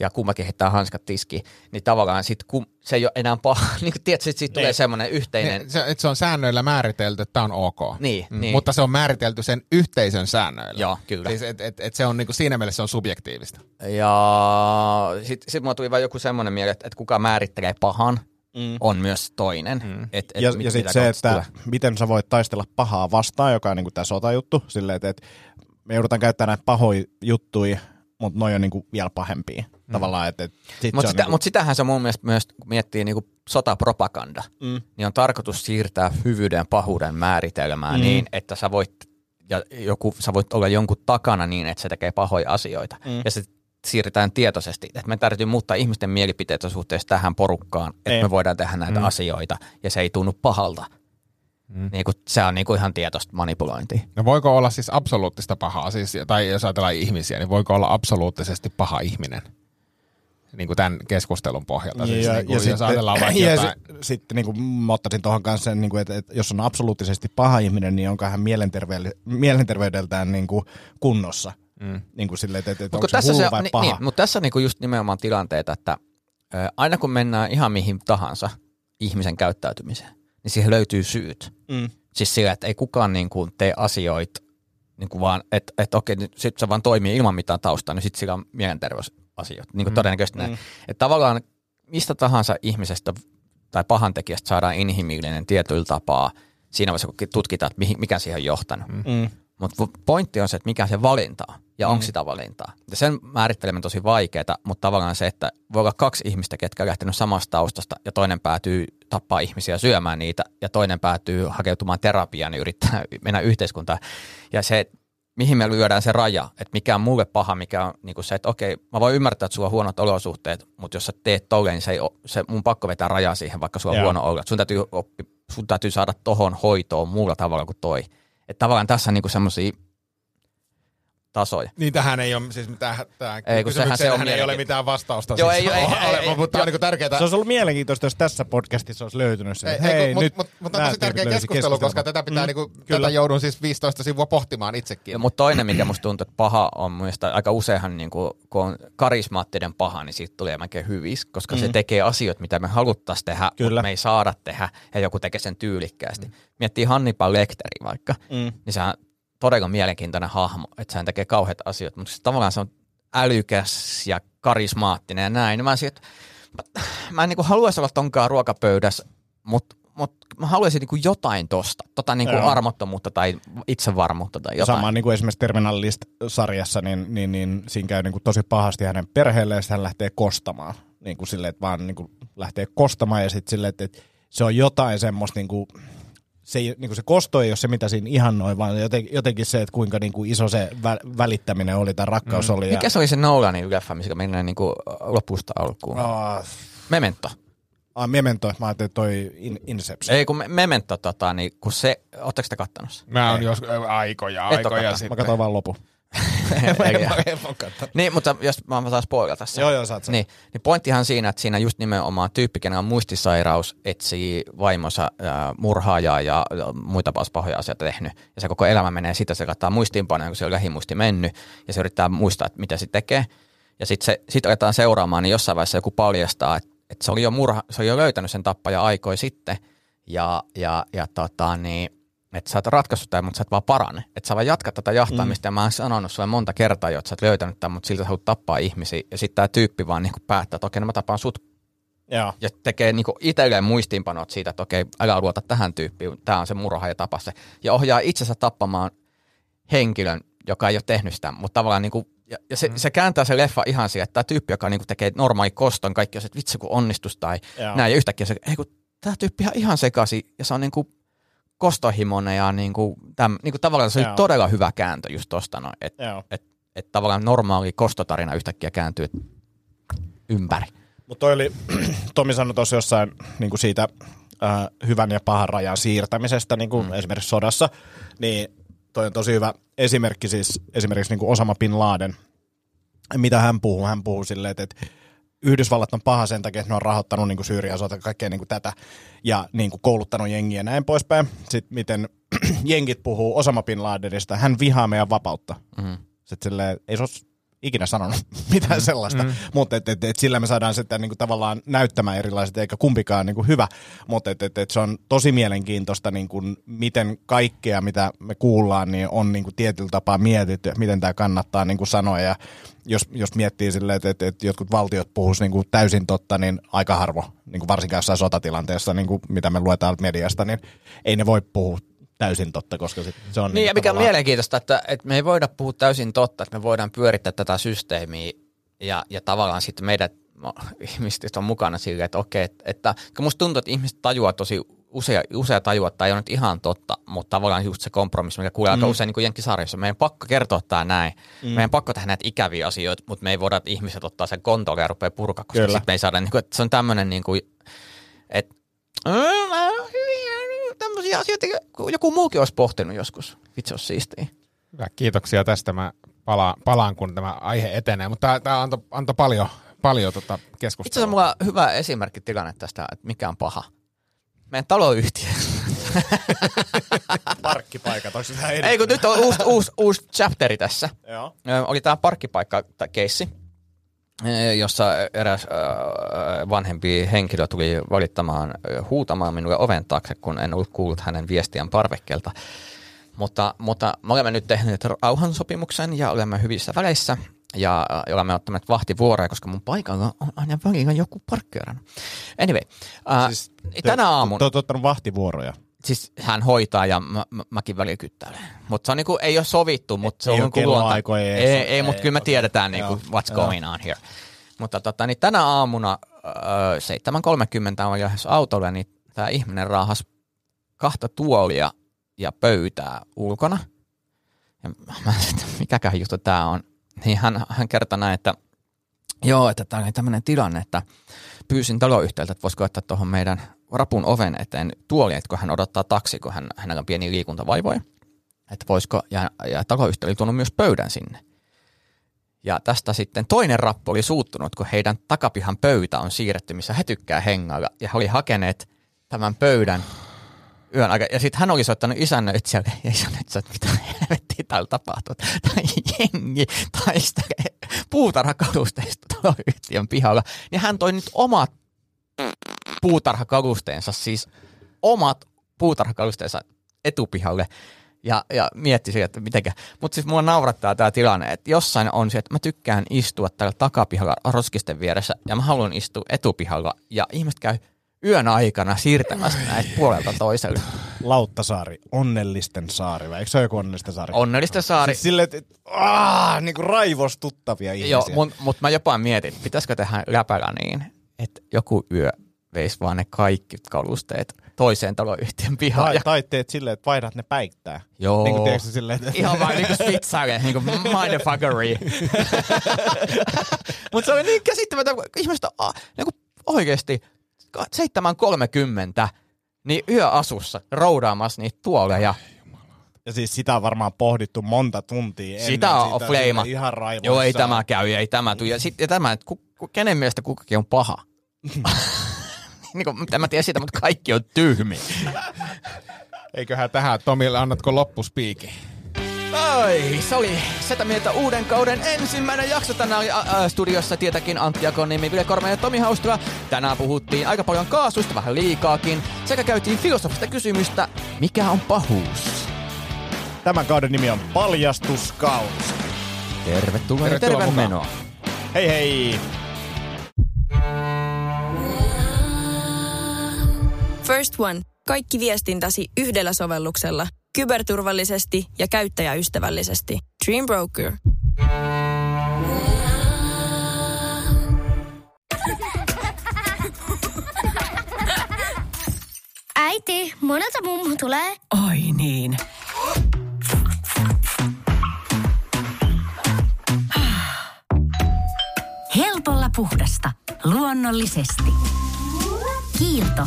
ja kummakin heittää hanskat tiskiin, niin tavallaan sit, kun se ei ole enää paha. Niin kuin tiedät, sit siitä tulee semmoinen yhteinen... Niin, se, se on säännöillä määritelty, että tämä on ok. Niin, mm, niin. Mutta se on määritelty sen yhteisön säännöillä. Joo, kyllä. Siis, et, et, et se on, niin kuin, siinä mielessä se on subjektiivista. Ja sitten sit mulla tuli vain joku semmoinen mieleen, että, että kuka määrittelee pahan, Mm. on myös toinen. Mm. Et, et ja ja sitten se, että tulee. Miten sä voit taistella pahaa vastaan, joka on niin kuin tämä sotajuttu, silleen, että, että me joudutaan käyttämään näitä pahoja juttuja, mutta noi on niin kuin vielä pahempia. Mm. Tavallaan, että, että sit Mut sitä, niin kuin... Mutta sitähän se mun mielestä myös, kun miettii niin kuin sotapropaganda, mm. niin on tarkoitus siirtää hyvyyden ja pahuuden määritelmää mm. niin, että sä voit, ja joku, sä voit olla jonkun takana niin, että se tekee pahoja asioita. Mm. Ja se siirretään tietoisesti, että me täytyy muuttaa ihmisten mielipiteitä suhteessa tähän porukkaan, että ei. Me voidaan tehdä näitä mm. asioita, ja se ei tunnu pahalta. Mm. Niin kun, se on niin kun ihan tietoista manipulointia. No voiko olla siis absoluuttista pahaa, siis, tai jos ajatellaan ihmisiä, niin voiko olla absoluuttisesti paha ihminen? Niin kuin tämän keskustelun pohjalta. Ja, siis, ja, niin kuin, ja jos ajatellaan vaikka jotain... Sitten niin mä ottaisin tuohon kanssa sen, niin että, että jos on absoluuttisesti paha ihminen, niin onko hän mielenterve- mielenterveydeltään niin kuin kunnossa. Mm. Niin kuin silleen, että, että onko se hullu vai paha. Niin, mutta tässä on niin just nimenomaan tilanteita, että aina kun mennään ihan mihin tahansa ihmisen käyttäytymiseen, niin siihen löytyy syyt. Mm. Siis sillä, että ei kukaan niin kuin tee asioita, niin kuin vaan, että, että okei, nyt sit se vaan toimii ilman mitään taustaa, niin sitten sillä on mielenterveysasiat. Niin kuin mm. todennäköisesti mm. näin. Että tavallaan mistä tahansa ihmisestä tai pahantekijästä saadaan inhimillinen tietyllä tapaa siinä vaiheessa, kun tutkitaan, että mikä siihen on johtanut. Mm. Mutta pointti on se, että mikä se valinta on ja onko mm. sitä valintaa. Ja sen määritteleminen on tosi vaikeaa, mutta tavallaan se, että voi olla kaksi ihmistä, ketkä on lähtenyt samasta taustasta ja toinen päätyy tappaa ihmisiä syömään niitä ja toinen päätyy hakeutumaan terapiaan ja yrittää mennä yhteiskuntaan. Ja se, mihin me lyödään se raja, että mikä on mulle paha, mikä on niin kuin se, että okei, mä voin ymmärtää, että sulla on huonot olosuhteet, mutta jos sä teet tolleen, niin se ei ole, se, mun pakko vetää rajaa siihen, vaikka sulla on yeah. huono olo. Sun täytyy, oppi, sun täytyy saada tohon hoitoon muulla tavalla kuin toi. Että tavallaan tässä on niinku semmoisia tasoja. Niin tähän ei ole, siis mitään, tähän ei, se ei ole mitään vastausta. Joo, siis. ei, ei, ei, ei, mutta tämä on niin tärkeää. Se olisi ollut mielenkiintoista, jos tässä podcastissa olisi löytynyt se. Mutta on tosi tärkeä keskustelu, koska tätä pitää, mm, niin kuin, tätä joudun siis viisitoista sivua pohtimaan itsekin. Mutta toinen, mikä musta tuntuu, että paha on mielestäni, aika useinhan niin kuin, kun on karismaattinen paha, niin siitä tulee melkein hyvis, koska mm. se tekee asioita, mitä me haluttaisiin tehdä, kyllä, mutta me ei saada tehdä, ja joku tekee sen tyylikkäästi. Mm. Miettii Hannibal Lecteria vaikka, mm. niin sehän todella mielenkiintoinen hahmo, että hän tekee kauheita asioita, mutta tavallaan se on älykäs ja karismaattinen ja näin. Niin mä, sit, mä, mä en niin kuin haluaisi olla tonkaan ruokapöydässä, mutta mut mä haluaisin niin kuin jotain tosta, tota niin kuin armottomuutta tai itsevarmuutta tai jotain. Samaan niin kuin esimerkiksi Terminalist-sarjassa, niin, niin, niin siinä käy niin kuin tosi pahasti hänen perheelleen, ja hän lähtee kostamaan. Niin kuin silleen, että vaan niin kuin lähtee kostamaan ja sitten silleen, että, että se on jotain semmoista niin kuin se, niin kuin se kosto ei ole se, mitä siinä ihannoi, vaan jotenkin se, että kuinka niin kuin iso se vä- välittäminen oli tai rakkaus mm. oli. Ja mikä se oli se Nolanin yleffä, missä mennään niin kuin lopusta alkuun? Oh. Memento. Ah, Memento. Mä ajattelin toi in- Inception. Ei, kun me- Memento, tota, niin kun se, ootteko sitä kattanut? Mä oon jos aikoja, aikoja sitten. Mä katson vaan lopun. Niin, mutta jos mä saan spoilata tässä. Joo, joo, saat sen. Niin, niin pointtihan siinä, että siinä just nimenomaan tyyppi, kenellä on muistisairaus, etsii vaimonsa äh, murhaajaa ja muita pahoja asioita tehnyt. Ja se koko elämä menee sitä, se kattaa muistiinpanoja, kun se on lähimuisti mennyt. Ja se yrittää muistaa, että mitä se tekee. Ja sitten se, sit aletaan seuraamaan, niin jossain vaiheessa joku paljastaa, että, että se oli jo murha, se oli jo löytänyt sen tappaja aikoja sitten. Ja, ja, ja tota niin... Että sä oot ratkaissut tämän, mutta sä et vaan parane. Että sä vaan jatkat tätä jahtaamista, mm. ja mä oon sanonut sulle monta kertaa jo, että sä oot löytänyt tämän, mutta siltä sä haluat tappaa ihmisiä. Ja sitten tää tyyppi vaan niinku päättää, että okei, no mä tapaan sut. Yeah. Ja tekee niinku itselleen muistiinpanot siitä, että okei, älä luota tähän tyyppiin, tää on se murha ja tapa se. Ja ohjaa itsensä tappamaan henkilön, joka ei ole tehnyt sitä, mutta tavallaan niinku, ja, ja se, mm. se kääntää se leffa ihan siihen, että tää tyyppi, joka niinku tekee normaali koston, kaikki on se, että vitsi kun onnistus tai yeah. näin, ja yhtäkkiä se, ei kun tää tyyppi on ihan sekaisin, ja se on niinku kostohimoinen ja niinku, täm, niinku tavallaan se oli Joo. todella hyvä kääntö just tosta noin, että et, et tavallaan normaali kostotarina yhtäkkiä kääntyy ympäri. Mutta toi oli, Tomi sanoi tuossa jossain niinku siitä äh, hyvän ja pahan rajan siirtämisestä niinku mm. esimerkiksi sodassa, niin toi on tosi hyvä esimerkki siis esimerkiksi niinku Osama Bin Laden. Mitä hän puhuu? Hän puhuu silleen, että et, Yhdysvallat on paha sen takia, että ne on rahoittanut niin Syyrian sotaa ja kaikkea niin tätä ja niin kouluttanut jengiä ja näin poispäin. Sitten miten jengit puhuu Osama Bin Ladenista, hän vihaa meidän vapautta. Mm-hmm. Sitten silleen, ei se ole ikinä sanonut mitään mm-hmm. sellaista, mm-hmm. mutta et, et, et sillä me saadaan sitä niin tavallaan näyttämään erilaiset, eikä kumpikaan niin hyvä. Mutta et, et, et se on tosi mielenkiintoista, niin kuin, miten kaikkea, mitä me kuullaan, niin on niin tietyllä tapaa mietitty, että miten tämä kannattaa niin sanoa ja Jos, jos miettii silleen, että, että, että jotkut valtiot puhuis niinku täysin totta, niin aika harvo, niinku varsinkin jossain sotatilanteessa, niinku mitä me luetaan mediasta, niin ei ne voi puhua täysin totta, koska sit se on... Niin, niin ja mikä tavallaan... on mielenkiintoista, että, että me ei voida puhua täysin totta, että me voidaan pyörittää tätä systeemiä ja, ja tavallaan sitten meidän no, ihmiset on mukana silleen, että okei, että, että musta tuntuu, että ihmiset tajuaa tosi usea, usea tajua, että ei ole nyt ihan totta, mutta tavallaan just se kompromissi, mikä kuulee mm. usein niin jenkkisarjassa. Meidän pakko kertoa tämä näin. Mm. Meidän pakko tehdä näitä ikäviä asioita, mutta me ei voida, että ihmiset ottaa sen kontolle ja rupeaa purkaa, koska sitten me ei saada, niin kuin, että se on tämmöinen, niin kuin, että tämmöisiä asioita joku muukin olisi pohtinut joskus. Vitsi, olisi siistiä. Hyvä, kiitoksia tästä. Mä palaan, palaan kun tämä aihe etenee, mutta tämä antoi anto paljon, paljon tota keskustelua. Itse asiassa mulla on hyvä esimerkki tilanne tästä, että mikä on paha. Meidän taloyhtiö. Parkkipaikat, onko sitä edelleen? Ei, kun nyt on uusi, uusi, uusi chapteri tässä. Joo. Oli tämä parkkipaikka-keissi, jossa eräs vanhempi henkilö tuli valittamaan, huutamaan minulle oven taakse, kun en ollut kuullut hänen viestiään parvekkeelta. Mutta, mutta me olemme nyt tehneet rauhansopimuksen ja olemme hyvissä väleissä. Ja olemme ottaneet vahtivuoroja, koska mun paikalla on aina välillä joku parkkeerannut. Anyway, äh, siis te, tänä aamuna... Te olette ottanut vahtivuoroja. Siis hän hoitaa ja mä, mä, mäkin välillä kyttäilen. Mutta se on niinku, ei ole sovittu, mutta se on niinku luonta. Ei, ei, ei, ei, ei mutta kyllä me okay. tiedetään niinku, what's going on here. Mutta tota, niin tänä aamuna seitsemän kolmekymmentä on lähes autolla, niin tämä ihminen raahasi kahta tuolia ja pöytää ulkona. Ja mä sitten, mikäkään juttu tämä on. Niin hän, hän kertoi näin, että joo, että tämä oli tämmöinen tilanne, että pyysin taloyhtiöltä, että voisiko ottaa tuohon meidän rapun oven eteen tuoli, että kun hän odottaa taksi, kun hän, hänellä on pieniä liikuntavaivoja. että voisiko, ja, ja takoyhtiö oli tuonut myös pöydän sinne. Ja tästä sitten toinen rappu oli suuttunut, kun heidän takapihan pöytä on siirretty, missä he tykkää hengailla. Ja he oli hakeneet tämän pöydän yön aikaa. Ja sitten hän oli soittanut isännöitsijälle, ja isännöitsijä, että mitä helvettiä täällä tapahtuu. Tai jengi taistelee puutarhakalusteista taloyhtiön pihalla. Ja hän toi nyt omat puutarhakalusteensa, siis omat puutarhakalusteensa etupihalle. Ja, ja mietti sitä, että mitenkä. Mutta siis mua naurattaa tämä tilanne, että jossain on se, että mä tykkään istua täällä takapihalla roskisten vieressä ja mä haluan istua etupihalla. Ja ihmiset käy yön aikana siirtämässä näitä puolelta toiselle. Lauttasaari, onnellisten saari, vai eikö se ole joku onnellisten saari? Onnellisten saari. Siis silleen, että aah, niin kuin raivostuttavia ihmisiä. Joo, mutta mut mä jopa mietin, pitäisikö tehdä läpälä niin, että joku yö veisi vaan ne kaikki kalusteet toiseen taloyhtiön pihaan. Tai, tai teet silleen, että vaihdat ne päittää. Joo. Niin kuin teetkö silleen. Että... Ihan vaan niin kuin spitsaile, niin kuin mindfuckery. Mutta se oli niin käsittämätöntä, kun ihmiset on niin kuin oikeasti seitsemän kolmekymmentä niin yöasussa roudaamassa niitä tuoleja. Ja siis sitä on varmaan pohdittu monta tuntia ennen. Sitä on fleimattu. Ihan raivoissa. Joo, ei tämä käy, ei tämä tule. Ja, sit, ja tämä, että kenen mielestä kukakin on paha. Niin kuin, en mä tiedä sitä, mutta kaikki on tyhmiä. Eiköhän tähän Tomille annatko loppuspiikin? Oi, se oli Setämieltä uuden kauden ensimmäinen jakso. Tänään oli ä, studiossa tietenkin Antti Akonniemi, Ville Kormilainen ja Tomi Haustila. Tänään puhuttiin aika paljon kaasusta, vähän liikaakin. Sekä käytiin filosofista kysymystä, mikä on pahuus? Tämän kauden nimi on Paljastuskausi. Tervetuloa, Tervetuloa ja tervemenoa. Hei hei! First One. Kaikki viestintäsi yhdellä sovelluksella. Kyberturvallisesti ja käyttäjäystävällisesti. Dream Broker. Äiti, monelta mummu tulee? Oi niin. Helpolla puhdasta. Luonnollisesti. Kiilto.